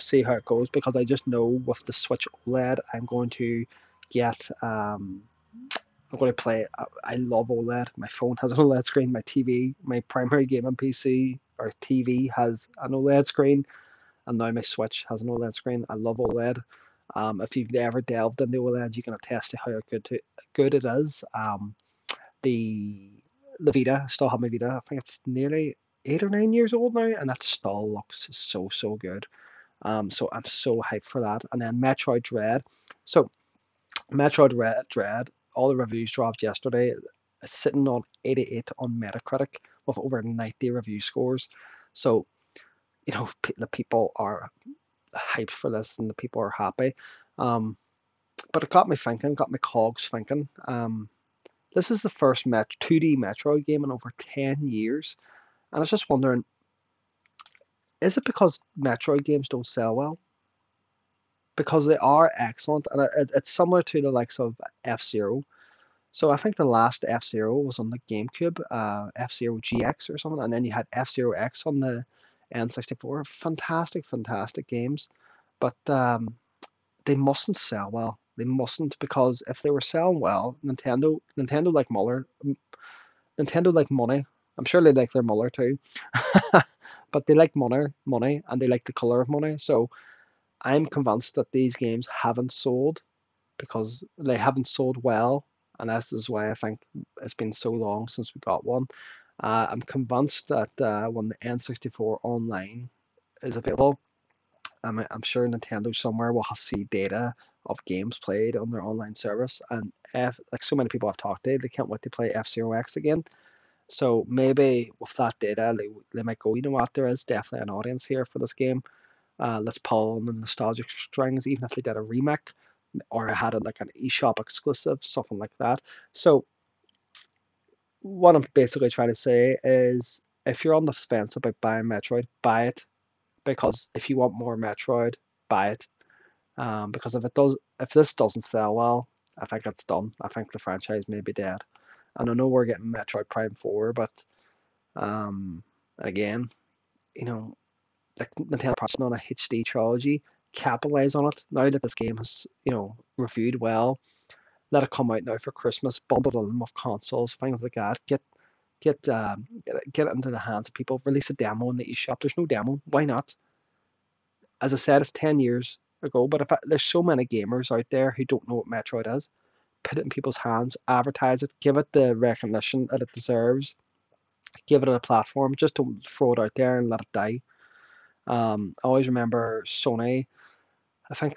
see how it goes, because I just know with the Switch OLED, I'm going to get, I'm going to play, I love OLED. My phone has an OLED screen, my TV, my primary gaming PC or TV has an OLED screen, and now my Switch has an OLED screen. I love OLED. If you've ever delved into OLED, you can attest to how good it is. The Vita, I still have my Vita. I think it's nearly 8 or 9 years old now, and that still looks so good. So I'm so hyped for that. And then Metroid Dread. So Metroid Dread, all the reviews dropped yesterday. It's sitting on 88 on Metacritic with over 90 review scores. So, you know, the people are hyped for this, and the people are happy, but it got me thinking, got my cogs thinking. This is the first 2D Metroid game in over 10 years, and I was just wondering, is it because Metroid games don't sell well? Because they are excellent, and it's similar to the likes of F-Zero. So I think the last F-Zero was on the GameCube, F-Zero GX or something, and then you had F Zero X on the N64, fantastic games, but they mustn't sell well. They mustn't, because if they were selling well, Nintendo like Muller, Nintendo like money. I'm sure they like their Muller too, but they like money, and they like the color of money. So I'm convinced that these games haven't sold because they haven't sold well, and this is why I think it's been so long since we got one. I'm convinced that when the N64 Online is available, I'm sure Nintendo somewhere will see data of games played on their online service. And like so many people I've talked to, they can't wait to play F-Zero X again. So maybe with that data, they might go, you know what, there is definitely an audience here for this game. Let's pull on the nostalgic strings, even if they did a remake or had it like an eShop exclusive, something like that. So what I'm basically trying to say is, if you're on the fence about buying Metroid, buy it, because if you want more Metroid, buy it. Because if this doesn't sell well, I think it's done. I think the franchise may be dead. And I know we're getting Metroid Prime 4, but again, you know, like Nintendo Prime on a HD trilogy, capitalize on it. Now that this game has, you know, reviewed well, let it come out now for Christmas, bundle them with consoles, things like that. Get it into the hands of people. Release a demo in the eShop. There's no demo. Why not? As I said, it's 10 years. ago, but if I, there's so many gamers out there who don't know what Metroid is. Put it in people's hands, advertise it, give it the recognition that it deserves, give it a platform. Just don't throw it out there and let it die. I always remember Sony, I think,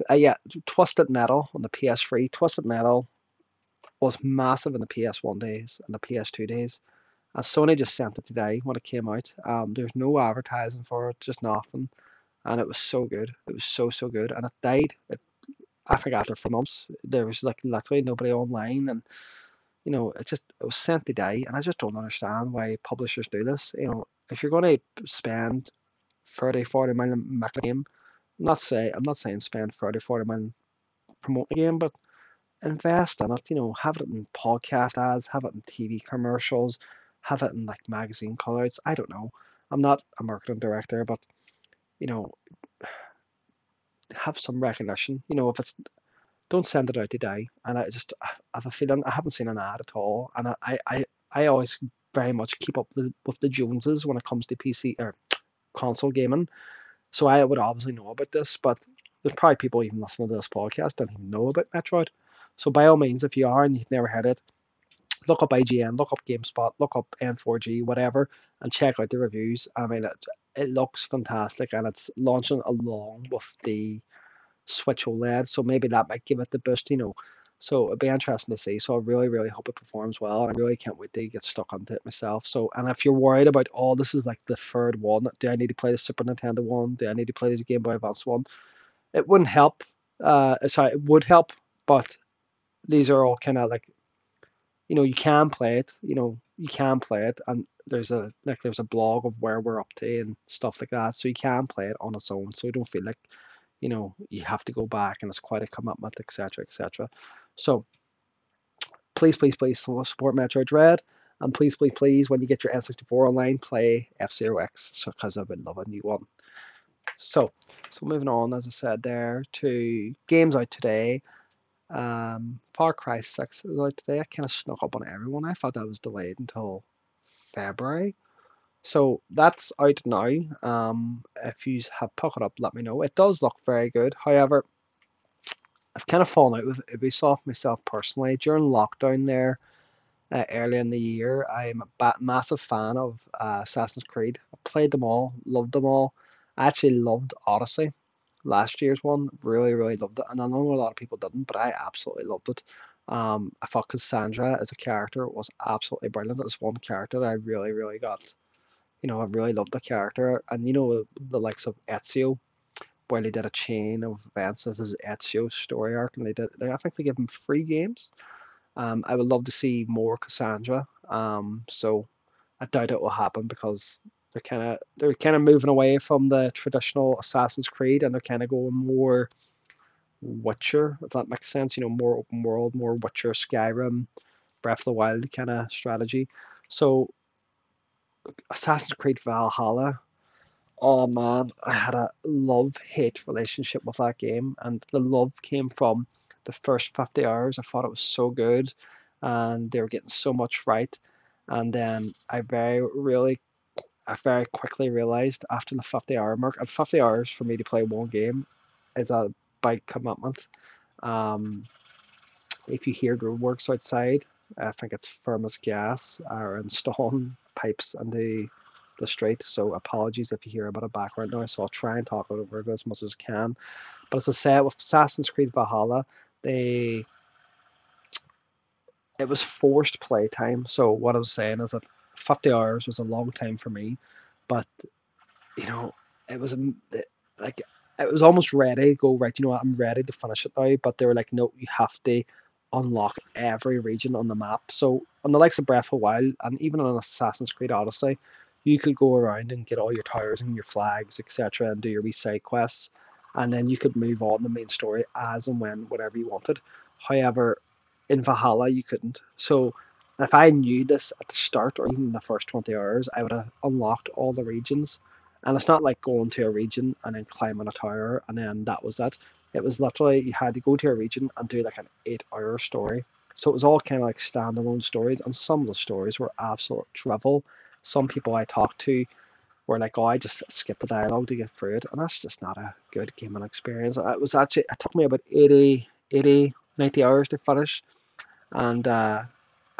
Twisted Metal on the PS3. Twisted Metal was massive in the PS1 days and the PS2 days. And Sony just sent it today when it came out. There's no advertising for it, just nothing. And it was so good. It was so good. And it died. I forgot it for months. There was like literally nobody online, and you know, it was sent today. And I just don't understand why publishers do this. You know, if you're going to spend 30-40 million to make a game, I'm not saying spend 30-40 million promote a game, but invest in it. You know, have it in podcast ads, have it in TV commercials, have it in like magazine callouts. I don't know. I'm not a marketing director, but you know, have some recognition. You know, if it's, don't send it out today. And I have a feeling I haven't seen an ad at all. And I always very much keep up with the Joneses when it comes to PC or console gaming. So I would obviously know about this, but there's probably people even listening to this podcast don't even know about Metroid. So by all means, if you are and you've never had it, look up IGN, look up GameSpot, look up N4G, whatever, and check out the reviews. I mean, it looks fantastic, and it's launching along with the Switch OLED, so maybe that might give it the boost, you know. So it'd be interesting to see. So I really, really hope it performs well. I really can't wait to get stuck onto it myself. So, and if you're worried about, oh, this is like the third one, do I need to play the Super Nintendo one? Do I need to play the Game Boy Advance one? It wouldn't help. It would help, but these are all kind of like, you know, you can play it, you know, you can play it, and there's a blog of where we're up to and stuff like that, so you can play it on its own, so you don't feel like, you know, you have to go back and it's quite a commitment, etc., etc. So please support Metroid Dread, and please when you get your N64 online, play F0X, because I would love a new one. So moving on, as I said there, to games out today. Far Cry 6 is out today. I kind of snuck up on everyone. I thought that was delayed until February, so that's out now. If you have picked it up, let me know. It does look very good. However, I've kind of fallen out with Ubisoft myself personally. During lockdown there, early in the year, I'm a massive fan of Assassin's Creed. I played them all, loved them all. I actually loved Odyssey, last year's one. Really loved it, and I know a lot of people didn't, but I absolutely loved it. I thought Cassandra as a character was absolutely brilliant. It was one character that I really got, you know, I really loved the character. And you know, the likes of Ezio, where they did a chain of events. This is Ezio's story arc, and I think they gave him 3 games. I would love to see more Cassandra. So I doubt it will happen, because they're kind of moving away from the traditional Assassin's Creed, and they're kind of going more Witcher, if that makes sense. You know, more open world, more Witcher, Skyrim, Breath of the Wild kind of strategy. So Assassin's Creed Valhalla, oh man, I had a love-hate relationship with that game, and the love came from the first 50 hours. I thought it was so good, and they were getting so much right. And then I very quickly realised after the 50-hour mark, and 50 hours for me to play one game is a big commitment. If you hear roadworks outside, I think it's firm as gas, are installing pipes into the street, so apologies if you hear a bit of background noise, so I'll try and talk over it as much as I can. But as I said, with Assassin's Creed Valhalla, it was forced playtime. So what I was saying is that 50 hours was a long time for me, but you know, it was almost ready to go, right, you know what, I'm ready to finish it now, but they were like, no, you have to unlock every region on the map. So on the likes of Breath of the Wild, and even on Assassin's Creed Odyssey, you could go around and get all your towers and your flags, etc., and do your wee side quests, and then you could move on the main story as and when, whatever you wanted. However, in Valhalla you couldn't. So if I knew this at the start, or even the first 20 hours, I would have unlocked all the regions. And it's not like going to a region and then climbing a tower and then that was it. It was literally, you had to go to a region and do like an 8-hour story. So it was all kind of like standalone stories, and some of the stories were absolute drivel. Some people I talked to were like, oh, I just skip the dialogue to get through it, and that's just not a good gaming experience. It was actually, it took me about 90 hours to finish, and I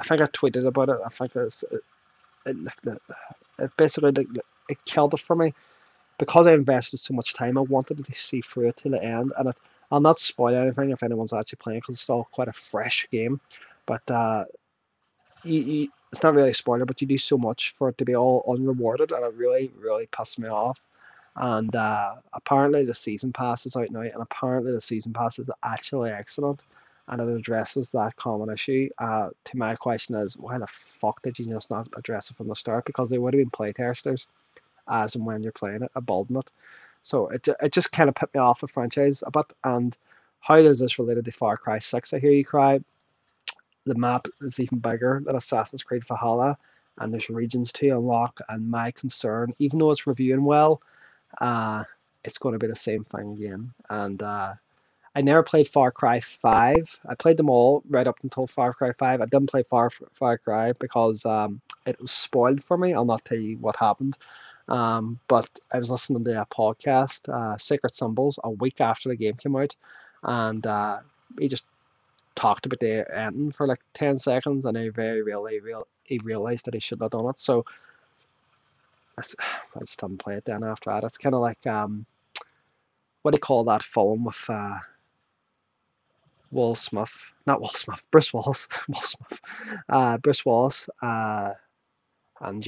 think I tweeted about it. I think it basically, like, it killed it for me, because I invested so much time. I wanted to see through it to the end, and I'll not spoil anything if anyone's actually playing, because it's still quite a fresh game, but it's not really a spoiler, but you do so much for it to be all unrewarded, and it really, really pissed me off. And apparently the season pass is out now, and apparently the season pass is actually excellent, and it addresses that common issue. To my question is, why the fuck did you just not address it from the start? Because they would have been play testers as and when you're playing it, building it. So it just kind of put me off the franchise a bit. And how is this related to Far Cry 6? I hear you cry. The map is even bigger than Assassin's Creed Valhalla, and there's regions to unlock, and my concern, even though it's reviewing well, it's going to be the same thing again. And I never played Far Cry 5. I played them all right up until Far Cry 5. I didn't play Far Cry because it was spoiled for me. I'll not tell you what happened. But I was listening to a podcast, Sacred Symbols, a week after the game came out, and he just talked about the ending for like 10 seconds, and he realized that he should have done it. So I just didn't play it then after that. It's kind of like, what do you call that film with Bruce Willis, Bruce Willis, and I'm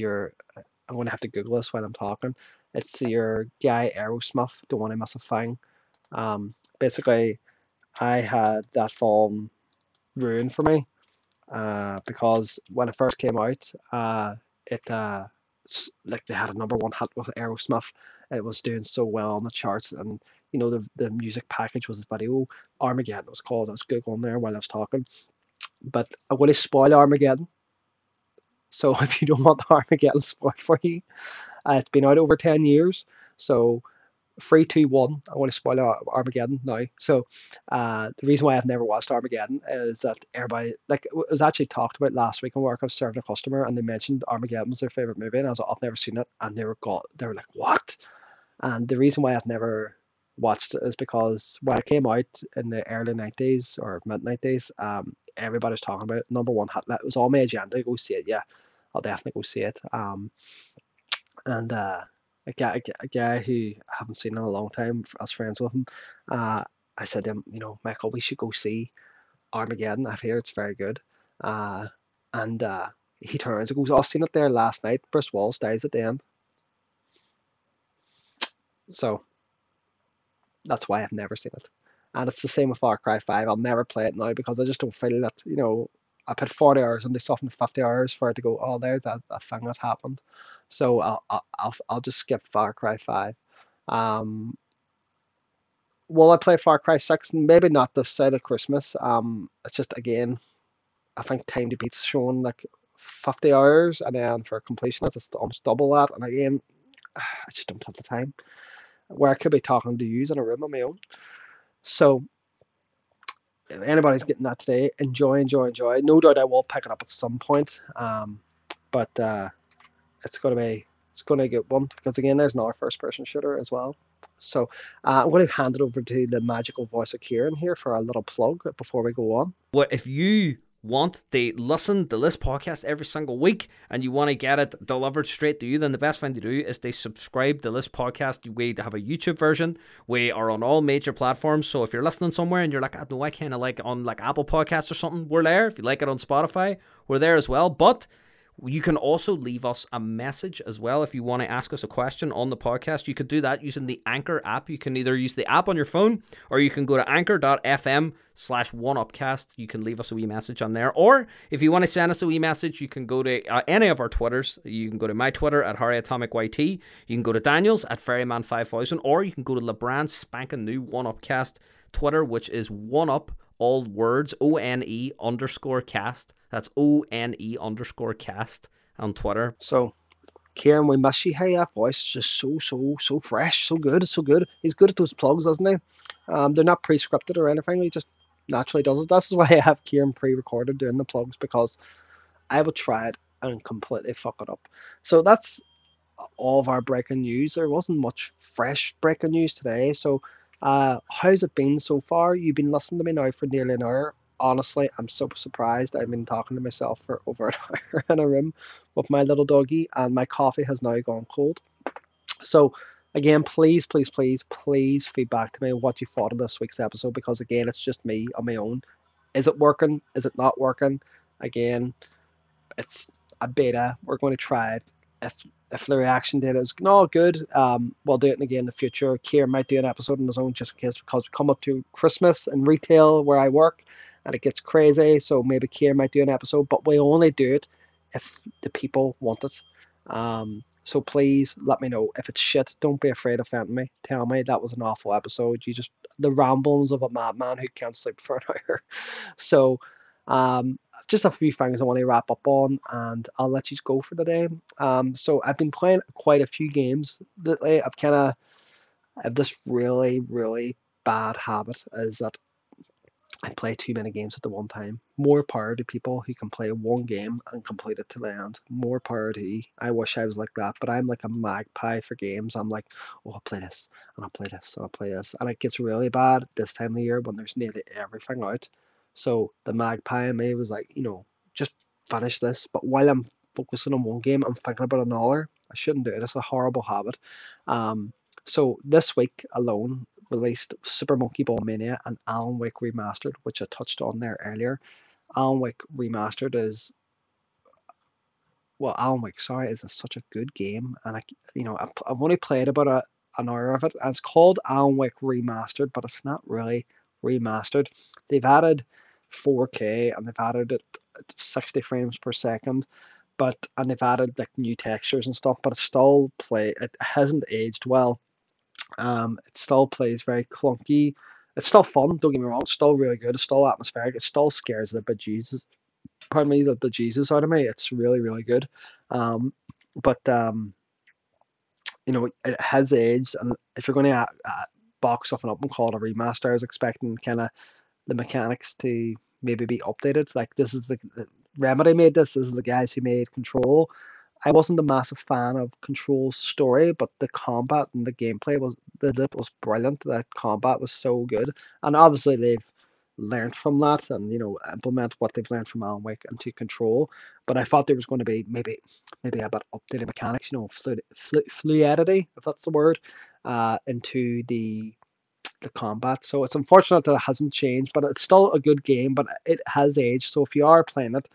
going to have to Google this while I'm talking. It's your guy Aerosmith, Don't Want to Miss a Thing. Basically, I had that film ruined for me because when it first came out, they had a number one hit with Aerosmith. It was doing so well on the charts, and you know the music package was this video. Armageddon was called. I was Googling there while I was talking, but I'm going to spoil Armageddon. So if you don't want the Armageddon spoiled for you, it's been out over 10 years. So 3, 2, 1. I want to spoil Armageddon now. So the reason why I've never watched Armageddon is that everybody, like, it was actually talked about last week in work. I was serving a customer, and they mentioned Armageddon was their favorite movie, and I was like, I've never seen it, and they were like, what? And the reason why I've never watched it is because when it came out in the early 90s or mid 90s, everybody's talking about it. Number one hit. It was on my agenda. Go see it. Yeah, I'll definitely go see it. And a guy who I haven't seen in a long time, I was friends with him. I said to him, you know, Michael, we should go see Armageddon. I've heard it's very good. And he turns and goes, oh, I've seen it there last night. Bruce Willis dies at the end. So that's why I've never seen it. And it's the same with Far Cry 5. I'll never play it now because I just don't feel that, you know, I put 40 hours and they softened 50 hours for it to go, oh, there's that thing that happened. So I'll just skip Far Cry 5. Will I play Far Cry 6? Maybe not this side of Christmas. It's just, again, I think Time to Beat's shown like 50 hours, and then for completion, it's almost double that. And again, I just don't have the time. Where I could be talking to yous in a room on my own. So, if anybody's getting that today, enjoy. No doubt I will pick it up at some point. But it's gonna be a good one, because again, there's another first-person shooter as well. So I'm going to hand it over to the magical voice of Kieran here for a little plug before we go on. Well, if you want to listen to this podcast every single week and you want to get it delivered straight to you, then the best thing to do is to subscribe to this podcast. We have a YouTube version. We are on all major platforms. So if you're listening somewhere and you're like, I don't know, I kind of like on like Apple Podcasts or something, we're there. If you like it on Spotify, we're there as well. But you can also leave us a message as well. If you want to ask us a question on the podcast, you could do that using the Anchor app. You can either use the app on your phone, or you can go to anchor.fm/1UPcast. You can leave us a wee message on there. Or if you want to send us a wee message, you can go to any of our Twitters. You can go to my Twitter at HarryAtomicYT. You can go to Daniel's at Ferryman5000. Or you can go to LeBran's spanking new 1UPcast Twitter, which is 1UP. All words, ONE_cast. That's ONE_cast on Twitter. So, Kieran, we miss you. Hey, that voice is just so fresh, so good. He's good at those plugs, isn't he? They're not pre-scripted or anything. He just naturally does it. That's why I have Kieran pre-recorded doing the plugs, because I would try it and completely fuck it up. So that's all of our breaking news. There wasn't much fresh breaking news today. So how's it been so far? You've been listening to me now for nearly an hour. Honestly, I'm so surprised. I've been talking to myself for over an hour in a room with my little doggy, and my coffee has now gone cold. So again, please feedback to me what you thought of this week's episode, because again, it's just me on my own. Is it working? Is it not working? Again, it's a beta. We're going to try it. If the reaction data is not good, we'll do it again in the future. Kieran might do an episode on his own, just in case, because we come up to Christmas in retail where I work, and it gets crazy. So maybe Kieran might do an episode, but we only do it if the people want it. So please let me know if it's shit. Don't be afraid of offending me. Tell me that was an awful episode. You just the ramblings of a madman who can't sleep for an hour. So just a few things I want to wrap up on, and I'll let you go for the day. So I've been playing quite a few games lately. I have this really bad habit, is that I play too many games at the one time. More power to people who can play one game and complete it to the end. More power to you. I wish I was like that, but I'm like a magpie for games. I'm like, oh, I'll play this, and I'll play this, and I'll play this. And it gets really bad this time of year when there's nearly everything out. So the magpie in me was like, you know, just finish this. But while I'm focusing on one game, I'm thinking about another. I shouldn't do it. It's a horrible habit. So this week alone, released Super Monkey Ball Mania and Alan Wake Remastered, which I touched on there earlier. Alan Wake Remastered is, well, Alan Wake, sorry, is such a good game, and I've only played about an hour of it. And it's called Alan Wake Remastered, but it's not really remastered. They've added 4K and they've added it 60 frames per second. And they've added like new textures and stuff, but it still it hasn't aged well. It still plays very clunky. It's still fun, don't get me wrong. It's still really good. It's still atmospheric. It still scares the bejesus, pardon me, the bejesus out of me. It's really good. You know, it has aged, and if you're going to box something up and call it a remaster, I was expecting kind of the mechanics to maybe be updated. Like, this is the Remedy made this. This is the guys who made Control. I wasn't a massive fan of Control's story, but the combat and the gameplay was brilliant. That combat was so good, and obviously they've learned from that, and you know, implement what they've learned from Alan Wake into Control. But I thought there was going to be maybe a bit updated mechanics, you know, fluidity, if that's the word, into the combat. So it's unfortunate that it hasn't changed, but it's still a good game, but it has aged. So if you are playing it,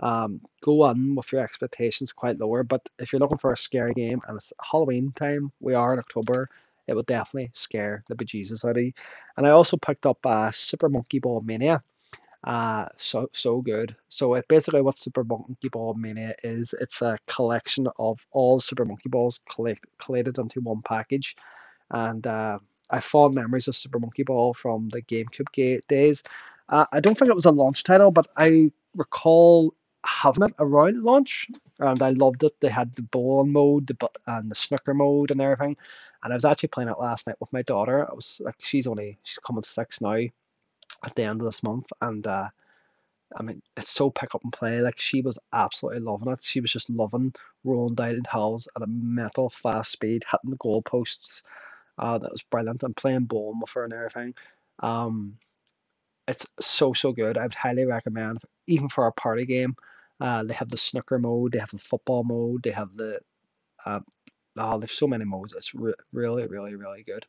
go on with your expectations quite lower. But if you're looking for a scary game, and it's Halloween time, we are in October, it will definitely scare the bejesus out of you. And I also picked up Super Monkey Ball Mania. So good. So it basically, what Super Monkey Ball Mania is, it's a collection of all Super Monkey Balls collated into one package. And I have fond memories of Super Monkey Ball from the GameCube days. I don't think it was a launch title, but I recall having it around launch, and I loved it. They had the bowling mode and the snooker mode and everything, and I was actually playing it last night with my daughter. I was like, she's coming 6 now at the end of this month, and I mean, it's so pick up and play. Like, she was absolutely loving it. She was just loving rolling down hills at a mental fast speed, hitting the goalposts. That was brilliant, and playing bowling with her and everything. It's so good. I would highly recommend, even for a party game. They have the snooker mode, they have the football mode, they have the there's so many modes. It's really good.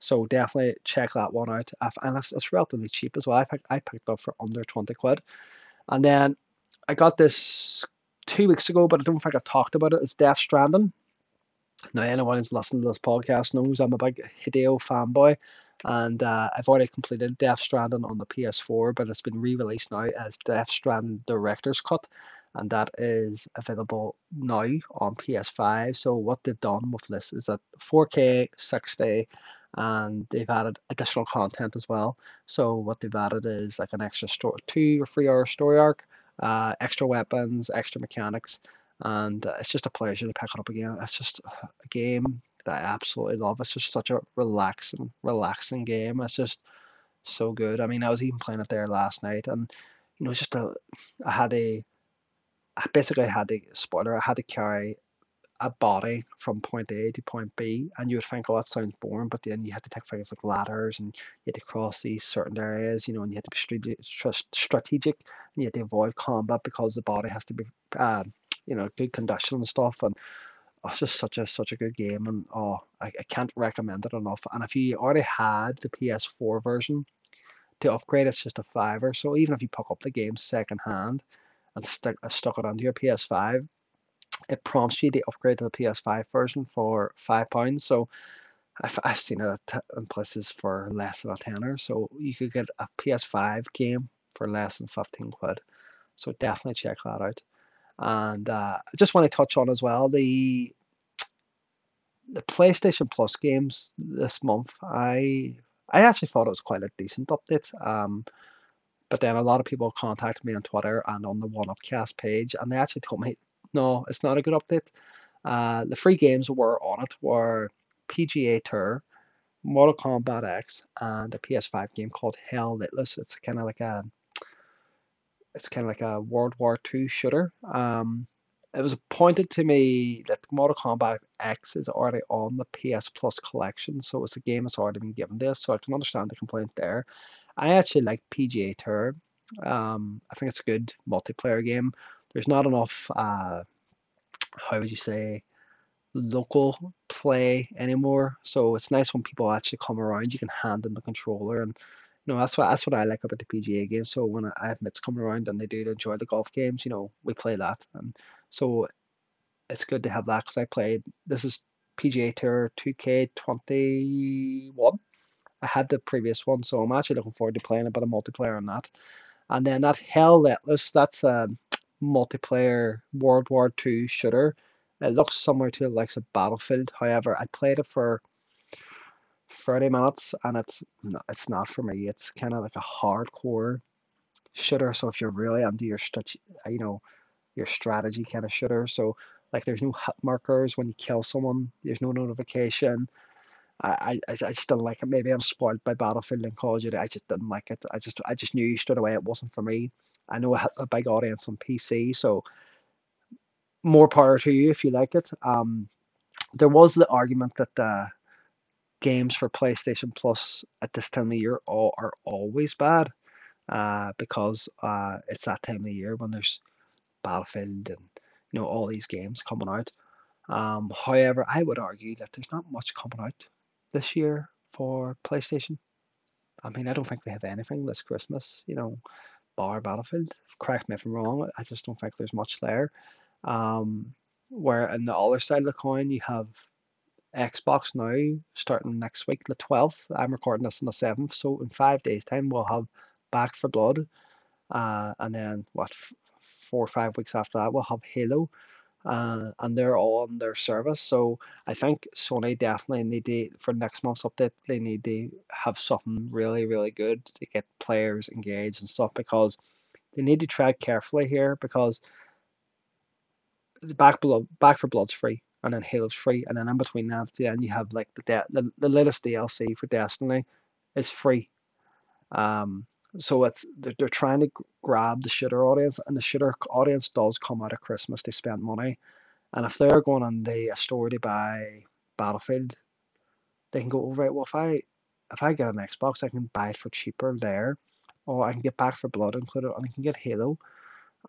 So definitely check that one out. And it's relatively cheap as well. I picked it up for under 20 quid. And then I got this 2 weeks ago, but I don't think I talked about it. It's Death Stranding. Now, anyone who's listening to this podcast knows I'm a big Hideo fanboy, and I've already completed Death Stranding on the PS4, but it's been re-released now as Death Stranding Director's Cut, and that is available now on PS5. So what they've done with this is that 4K, 6K, and they've added additional content as well. So what they've added is like an extra 2 or 3 hour story arc, extra weapons, extra mechanics. And it's just a pleasure to pick it up again. It's just a game that I absolutely love. It's just such a relaxing game. It's just so good. I mean, I was even playing it there last night, and you know, it's just I basically had to carry a body from point A to point B, and you would think, oh, that sounds boring, but then you had to take things like ladders, and you had to cross these certain areas, you know, and you had to be strategic, and you had to avoid combat because the body has to be, you know, good condition and stuff, and it's just such a good game, and oh, I can't recommend it enough. And if you already had the PS4 version, to upgrade it's just a $5, so even if you pick up the game second hand and stuck it onto your PS5, it prompts you to upgrade to the PS5 version for £5. So I've seen it in places for less than a tenner, so you could get a PS5 game for less than 15 quid, so definitely check that out. And I just want to touch on as well the PlayStation Plus games this month. I actually thought it was quite a decent update, but then a lot of people contacted me on Twitter and on the 1UPcast page, and they actually told me, no, it's not a good update. The free games were on it were PGA Tour, Mortal Kombat X, and a PS5 game called Hell Netless. It's kind of like a World War II shooter. It was pointed to me that Mortal Kombat X is already on the PS Plus collection, so it's a game that's already been given to us, so I can understand the complaint there. I actually like PGA Tour. I think it's a good multiplayer game. There's not enough, how would you say, local play anymore, so it's nice when people actually come around, you can hand them the controller, and you know, that's what I like about the PGA game. So when I have mates come around and they do enjoy the golf games, you know, we play that, and so it's good to have that, because I played, this is PGA Tour 2K21. I had the previous one, so I'm actually looking forward to playing a bit of multiplayer on that. And then that Hell Netless, that's a multiplayer World War II shooter. It looks similar to the likes of Battlefield. However, I played it for 30 minutes and it's not for me. It's kind of like a hardcore shooter. So if you're really into your your strategy kind of shooter, so like there's no hit markers when you kill someone, there's no notification. I just didn't like it. Maybe I'm spoiled by Battlefield and Call of Duty. I just didn't like it. I just knew straight away it wasn't for me. I know it has a big audience on PC, so more power to you if you like it. There was the argument that the games for PlayStation Plus at this time of year are always bad, because it's that time of year when there's Battlefield and you know all these games coming out. However, I would argue that there's not much coming out this year for PlayStation. I mean, I don't think they have anything this Christmas, you know, bar Battlefield. Correct me if I'm wrong, I just don't think there's much there. Where on the other side of the coin, you have Xbox now starting next week, the 12th. I'm recording this on the 7th, so in 5 days' time, we'll have Back for Blood. And then, 4 or 5 weeks after that, we'll have Halo. And they're all on their service, so I think Sony definitely need to, for next month's update, they need to have something really, really good to get players engaged and stuff, because they need to tread carefully here, because Back for Blood's free, and then Halo's free, and then in between that, then you have like the latest DLC for Destiny is free. So it's they're trying to grab the shooter audience, and the shooter audience does come out of Christmas. They spend money, and if they're going on the store to buy Battlefield, they can go, oh, right, well, if I get an Xbox, I can buy it for cheaper there, or I can get Back for Blood included, and I can get Halo.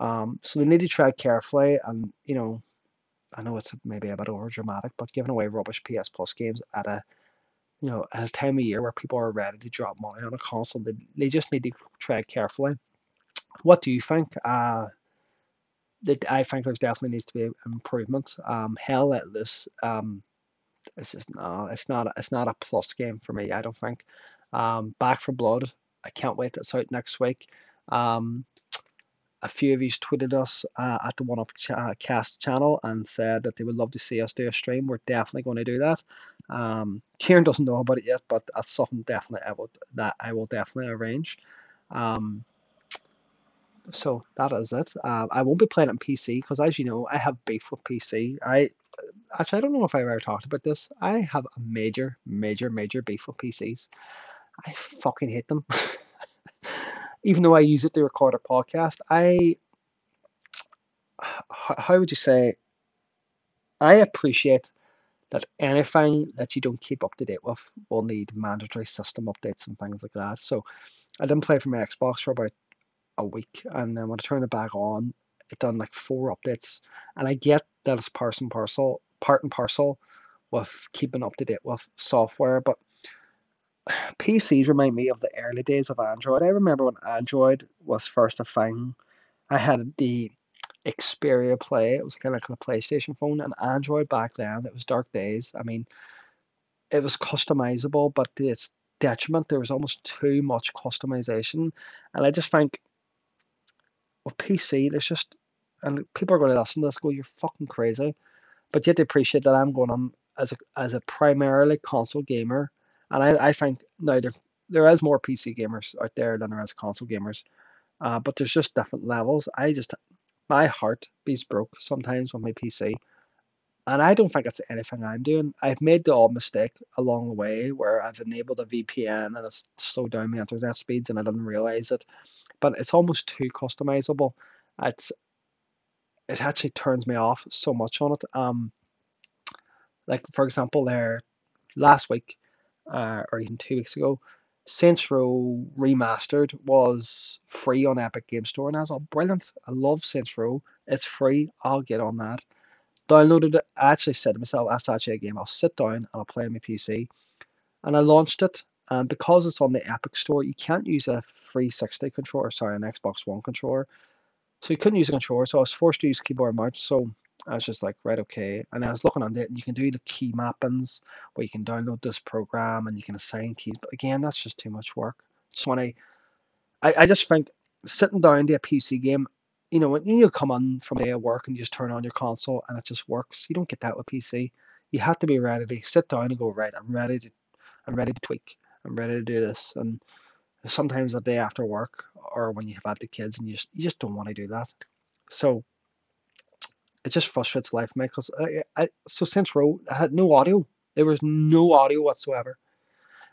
So they need to tread carefully, and you know, I know it's maybe a bit over dramatic, but giving away rubbish PS Plus games at a time of year where people are ready to drop money on a console, they just need to tread carefully. What do you think? I think there's definitely needs to be an improvement. Hell Netless, it's just no, it's not a plus game for me, I don't think. Back for Blood, I can't wait, it's out next week. A few of you tweeted us at the 1UPcast channel and said that they would love to see us do a stream. We're definitely going to do that. Kieran doesn't know about it yet, but that's something definitely I will definitely arrange. So that is it. I won't be playing it on PC because, as you know, I have beef with PC. I don't know if I ever talked about this. I have a major, major, major beef with PCs. I fucking hate them. Even though I use it to record a podcast, how would you say, I appreciate that anything that you don't keep up to date with will need mandatory system updates and things like that. So I didn't play for my Xbox for about a week, and then when I turned it back on, it done like 4 updates. And I get that it's part and parcel with keeping up to date with software, but PCs remind me of the early days of Android. I remember when Android was first a thing, I had the Xperia Play. It was kind of like a PlayStation phone, and Android back then, it was dark days. I mean, it was customizable, but to its detriment, there was almost too much customization. And I just think with PC, there's just, and people are going to listen to this, go, you're fucking crazy. But you have to appreciate that I'm going on as a primarily console gamer, and I think now there is more PC gamers out there than there is console gamers, but there's just different levels. My heart beats broke sometimes with my PC, and I don't think it's anything I'm doing. I've made the odd mistake along the way where I've enabled a VPN and it's slowed down my internet speeds, and I didn't realize it. But it's almost too customizable. It actually turns me off so much on it. Like for example, there last week, or even 2 weeks ago, Saints Row Remastered was free on Epic Game Store, and I was all brilliant. I love Saints Row. It's free. I'll get on that. Downloaded it. I actually said to myself, that's actually a game I'll sit down and I'll play on my PC. And I launched it, and because it's on the Epic Store, you can't use a 360 controller, sorry, an Xbox One controller. So you couldn't use a controller, so I was forced to use keyboard and mouse. So I was just like, right, okay. And I was looking at it, and you can do the key mappings, where you can download this program and you can assign keys. But again, that's just too much work. So when I just think sitting down to a PC game, you know, when you come on from a day of work and you just turn on your console and it just works, you don't get that with PC. You have to be ready to sit down and go, right, I'm ready to tweak. I'm ready to do this. And sometimes the day after work, or when you've had the kids, and you just don't want to do that. So it just frustrates life, mate. Because so Saints Row, I had no audio. There was no audio whatsoever.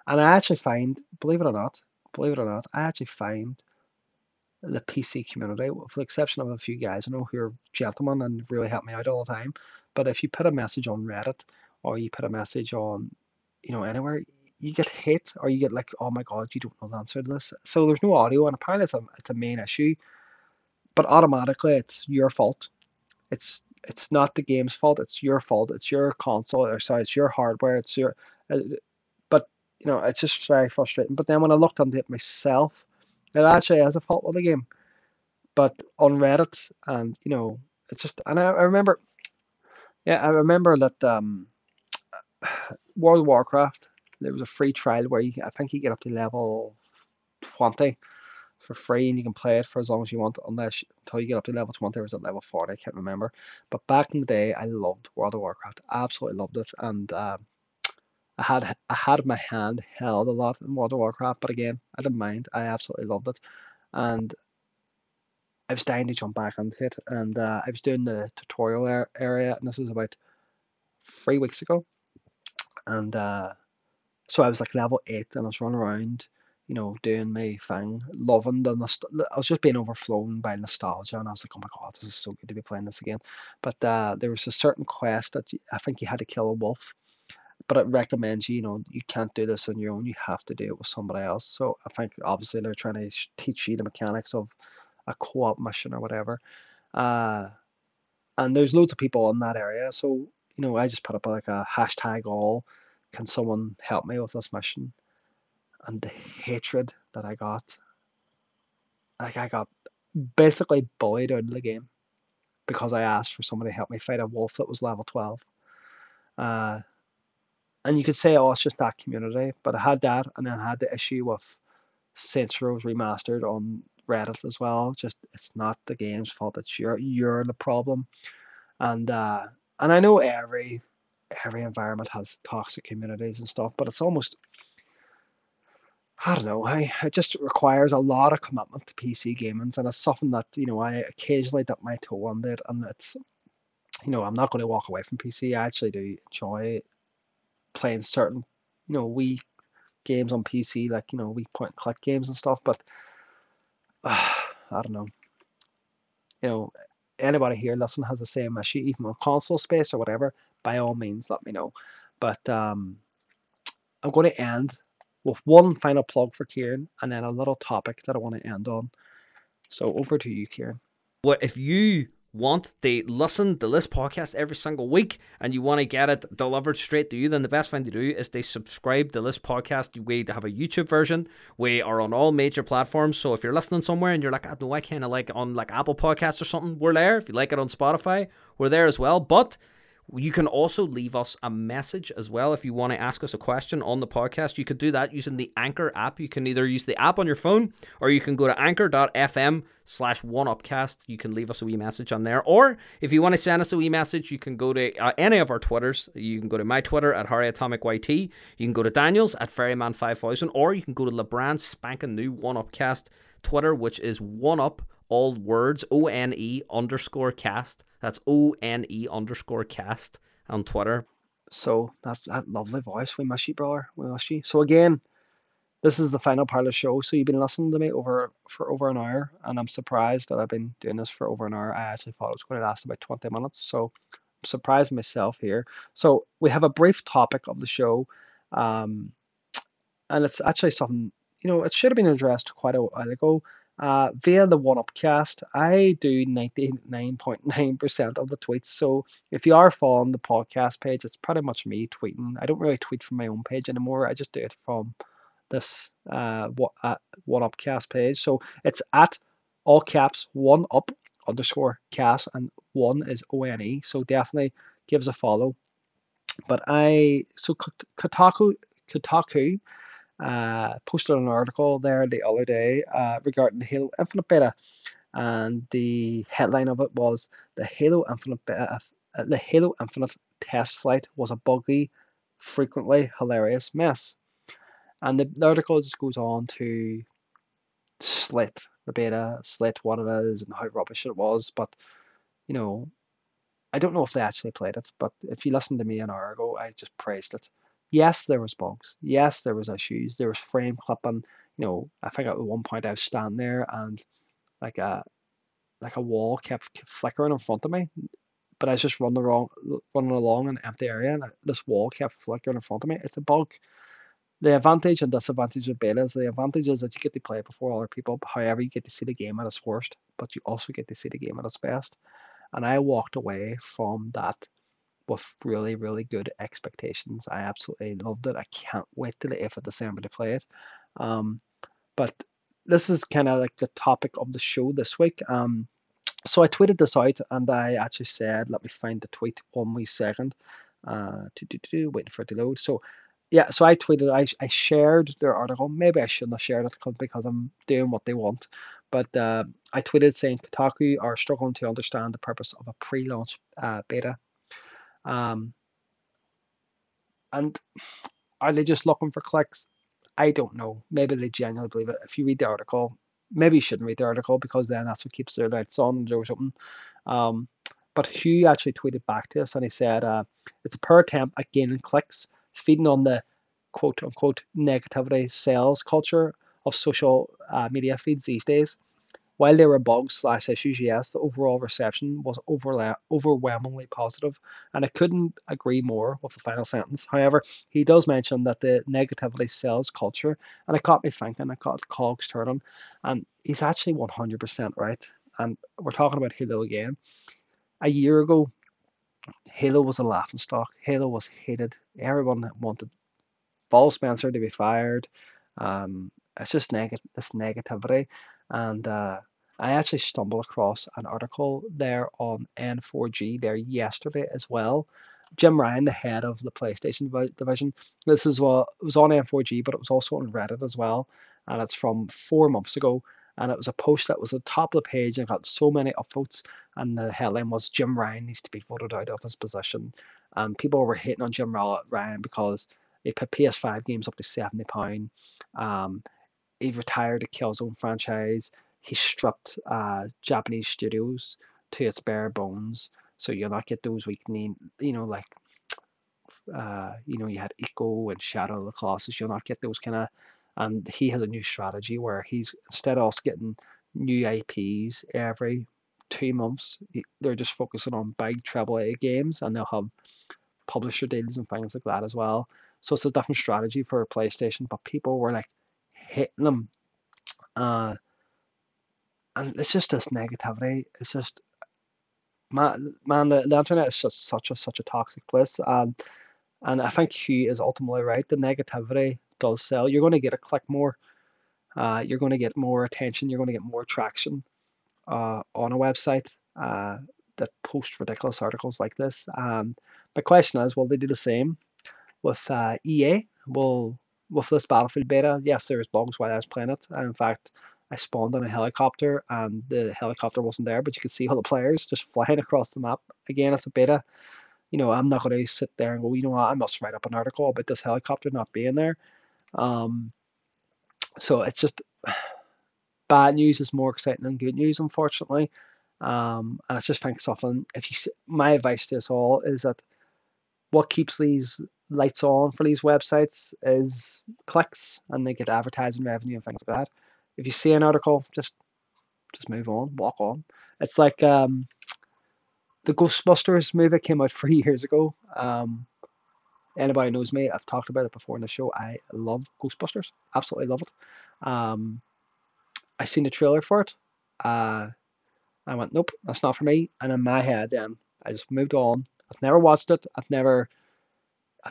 And I actually find, believe it or not, I actually find the PC community, with the exception of a few guys I know who are gentlemen and really help me out all the time. But if you put a message on Reddit, or you put a message on, you know, anywhere, you get hate, or you get like, oh my god, you don't know the answer to this. So there's no audio, and apparently it's a main issue, but automatically it's your fault. It's not the game's fault. It's your fault. It's your console, or sorry, it's your hardware. It's your, but you know, it's just very frustrating. But then when I looked into it myself, it actually has a fault with the game. But on Reddit, and you know, it's just, and I remember that World of Warcraft, there was a free trial where I think you get up to level 20 for free, and you can play it for as long as you want, until you get up to level 20, or was it level 40? I can't remember. But back in the day, I loved World of Warcraft. Absolutely loved it, and I had my hand held a lot in World of Warcraft. But again, I didn't mind. I absolutely loved it, and I was dying to jump back into it. And I was doing the tutorial area, and this was about 3 weeks ago, and so I was like level 8, and I was running around, you know, doing my thing, loving the nostalgia. I was just being overflown by nostalgia, and I was like, oh my god, this is so good to be playing this again. But there was a certain quest that I think you had to kill a wolf, but it recommends, you know, you can't do this on your own, you have to do it with somebody else. So I think obviously they're trying to teach you the mechanics of a co-op mission or whatever. And there's loads of people in that area, so, you know, I just put up like a hashtag all, can someone help me with this mission? And the hatred that I got, like I got basically bullied out of the game because I asked for somebody to help me fight a wolf that was level 12. And you could say, oh, it's just that community, but I had that, and then I had the issue with Saints Row Remastered on Reddit as well. Just, it's not the game's fault, it's you're the problem. And I know every environment has toxic communities and stuff, but it's almost, I don't know, it just requires a lot of commitment to PC gaming, and it's something that, you know, I occasionally dip my toe on it, and it's, you know, I'm not going to walk away from PC. I actually do enjoy playing certain, you know, wee games on PC, like, you know, wee point and click games and stuff, but I don't know, you know, anybody here listen has the same issue, even on console space or whatever, by all means let me know. But I'm going to end with one final plug for Kieran, and then a little topic that I want to end on. So over to you, Kieran. Well, if you want to listen to this podcast every single week and you want to get it delivered straight to you, then the best thing to do is to subscribe to this podcast. We have a YouTube version. We are on all major platforms. So if you're listening somewhere and you're like, I don't know, I kind of like on like Apple Podcasts or something, we're there. If you like it on Spotify, we're there as well. But you can also leave us a message as well. If you want to ask us a question on the podcast, you could do that using the Anchor app. You can either use the app on your phone, or you can go to anchor.fm/1upcast. You can leave us a wee message on there. Or if you want to send us a wee message, you can go to any of our Twitters. You can go to my Twitter at HarryAtomicYT. You can go to Daniel's at Ferryman5000. Or you can go to LeBran's spanking new 1UPcast Twitter, which is 1UP. All words, ONE_cast. That's ONE_cast on Twitter. So that's that lovely voice. We miss you, brother. We miss you. So again, this is the final part of the show. So you've been listening to me for over an hour, and I'm surprised that I've been doing this for over an hour. I actually thought it was going to last about 20 minutes. So I'm surprised myself here. So we have a brief topic of the show, and it's actually something, you know, it should have been addressed quite a while ago. Via the 1UPcast, I do 99.9% of the tweets. So if you are following the podcast page, it's pretty much me tweeting. I don't really tweet from my own page anymore. I just do it from this 1UPcast page. So it's at all caps 1UP_cast, and one is ONE. So definitely give us a follow. But Kotaku. Posted an article there the other day regarding the Halo Infinite beta, and the headline of it was the Halo Infinite test flight was a buggy, frequently hilarious mess. And the article just goes on to slate the beta, slate what it is and how rubbish it was. But you know, I don't know if they actually played it, but if you listened to me an hour ago, I just praised it. Yes, there was bugs. Yes, there was issues. There was frame clipping. You know, I think at one point I was standing there and like a wall kept flickering in front of me, but I was just running along an empty area, and this wall kept flickering in front of me. It's a bug. The advantage and disadvantage of beta is the advantage is that you get to play it before other people. However, you get to see the game at its worst, but you also get to see the game at its best. And I walked away from that with really, really good expectations. I absolutely loved it. I can't wait till the 8th of December to play it. But this is kind of like the topic of the show this week. So I tweeted this out, and I actually said, let me find the tweet 1 second. Waiting for it to load. So yeah, so I tweeted, I shared their article. Maybe I shouldn't have shared it because I'm doing what they want. But I tweeted saying, Kotaku are struggling to understand the purpose of a pre-launch beta. And are they just looking for clicks? I don't know. Maybe they genuinely believe it. If you read the article, maybe you shouldn't read the article, because then that's what keeps their lights on and doors open. But Hugh actually tweeted back to us, and he said, it's a poor attempt at gaining clicks, feeding on the quote unquote negativity sales culture of social media feeds these days. While there were bugs/issues, yes, the overall reception was overwhelmingly positive, and I couldn't agree more with the final sentence. However, he does mention that the negativity sells culture, and it caught me thinking, it caught cogs turning, and he's actually 100% right. And we're talking about Halo again. A year ago, Halo was a laughingstock. Halo was hated. Everyone wanted Paul Spencer to be fired. It's just this negativity. And I actually stumbled across an article there on N4G there yesterday as well. Jim Ryan, the head of the PlayStation division, this is what it was on N4G, but it was also on Reddit as well. And it's from 4 months ago. And it was a post that was at the top of the page and got so many upvotes. And the headline was, Jim Ryan needs to be voted out of his position. And people were hating on Jim Ryan because they put PS5 games up to £70. He retired the Killzone franchise. He stripped Japanese studios to its bare bones. So you'll not get those weekly, you know, like, you had Ico and Shadow of the Colossus. You'll not get those kind of. And he has a new strategy where he's, instead of us getting new IPs every 2 months, they're just focusing on big AAA games, and they'll have publisher deals and things like that as well. So it's a different strategy for PlayStation, but people were like hitting them. And it's just this negativity. It's just, man, the internet is just such a toxic place. And I think Hugh is ultimately right. The negativity does sell. You're going to get a click more. You're going to get more attention. You're going to get more traction on a website that posts ridiculous articles like this. The question is, will they do the same with EA? Well, with this Battlefield beta, yes, there was bugs while I was playing it. And in fact, I spawned on a helicopter and the helicopter wasn't there, but you could see all the players just flying across the map. Again, it's a beta. You know, I'm not going to sit there and go, you know what, I must write up an article about this helicopter not being there. So it's just, bad news is more exciting than good news, unfortunately. And I just think something, my advice to us all is that what keeps these lights on for these websites is clicks, and they get advertising revenue and things like that. If you see an article, just move on, walk on. It's like the Ghostbusters movie came out 3 years ago. Anybody knows me, I've talked about it before in the show. I love Ghostbusters, absolutely love it. I seen the trailer for it. I went, nope, that's not for me. And in my head, I just moved on. I've never watched it. I've never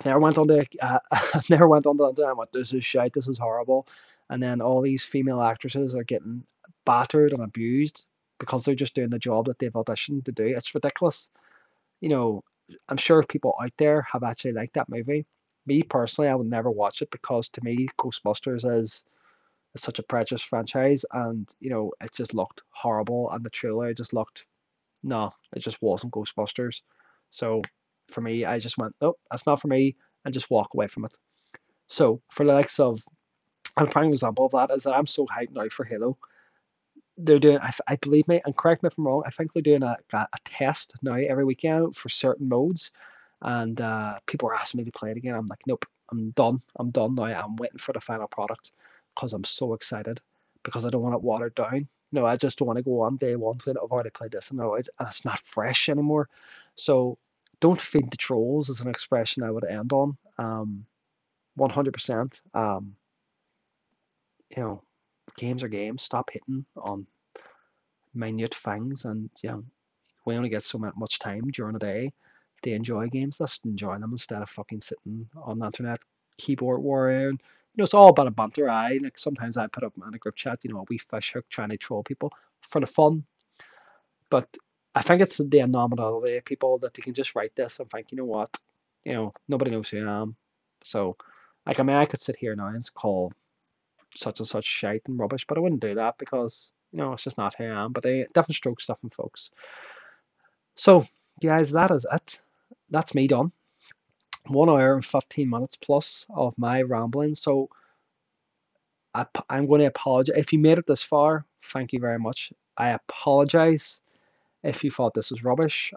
went on to. I've never went on to. I went, this is shite. This is horrible. And then all these female actresses are getting battered and abused because they're just doing the job that they've auditioned to do. It's ridiculous. You know, I'm sure people out there have actually liked that movie. Me personally, I would never watch it because to me, Ghostbusters is such a precious franchise, and you know, it just looked horrible, and the trailer just looked, no, it just wasn't Ghostbusters. So for me, I just went, nope, that's not for me, and just walk away from it. So for the likes of, and a prime example of that is that I'm so hyped now for Halo. They're doing, I believe me, and correct me if I'm wrong, I think they're doing a test now every weekend for certain modes, and people are asking me to play it again. I'm like, nope, I'm done now. I'm waiting for the final product because I'm so excited, because I don't want it watered down. You know, I just don't want to go on day one saying, I've already played this, and no, it's not fresh anymore. So don't feed the trolls is an expression I would end on. 100%. You know, games are games. Stop hitting on minute things, and you know, we only get so much time during the day to enjoy games. Let's enjoy them instead of fucking sitting on the internet keyboard warring. You know, it's all about a banter. Like sometimes I put up in a group chat, you know, a wee fish hook trying to troll people for the fun. But I think it's the anomaly of people that they can just write this and think, you know what, you know, nobody knows who I am. So, like, I mean, I could sit here now and call such and such shite and rubbish, but I wouldn't do that because, you know, it's just not who I am. But they different strokes, different folks. So, guys, that is it. That's me done. 1 hour and 15 minutes plus of my rambling. So I'm going to apologize. If you made it this far, thank you very much. I apologize if you thought this was rubbish.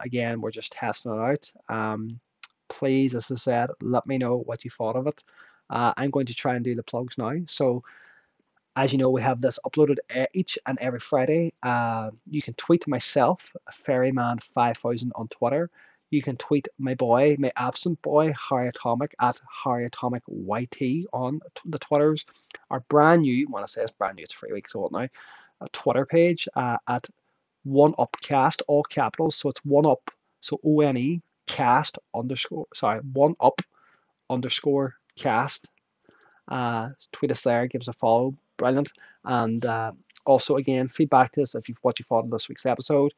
Again, we're just testing it out. Please, as I said, let me know what you thought of it. I'm going to try and do the plugs now. So as you know, we have this uploaded each and every Friday. You can tweet myself, Ferryman5000 on Twitter. You can tweet my boy, my absent boy, Harry Atomic, at HarryAtomicYT on the Twitters. Our brand new, when I say it's brand new, it's 3 weeks old now, a Twitter page at 1UPcast, all capitals. So it's 1UP, so O-N-E, cast, underscore, sorry, 1UP, underscore, cast. Tweet us there, give us a follow, brilliant. And also, again, feedback to us if what you thought of this week's episode.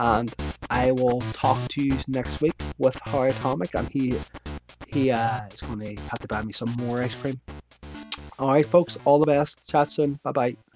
And I will talk to you next week with Harry Atomic, and he is going to have to buy me some more ice cream. All right, folks, all the best. Chat soon. Bye bye.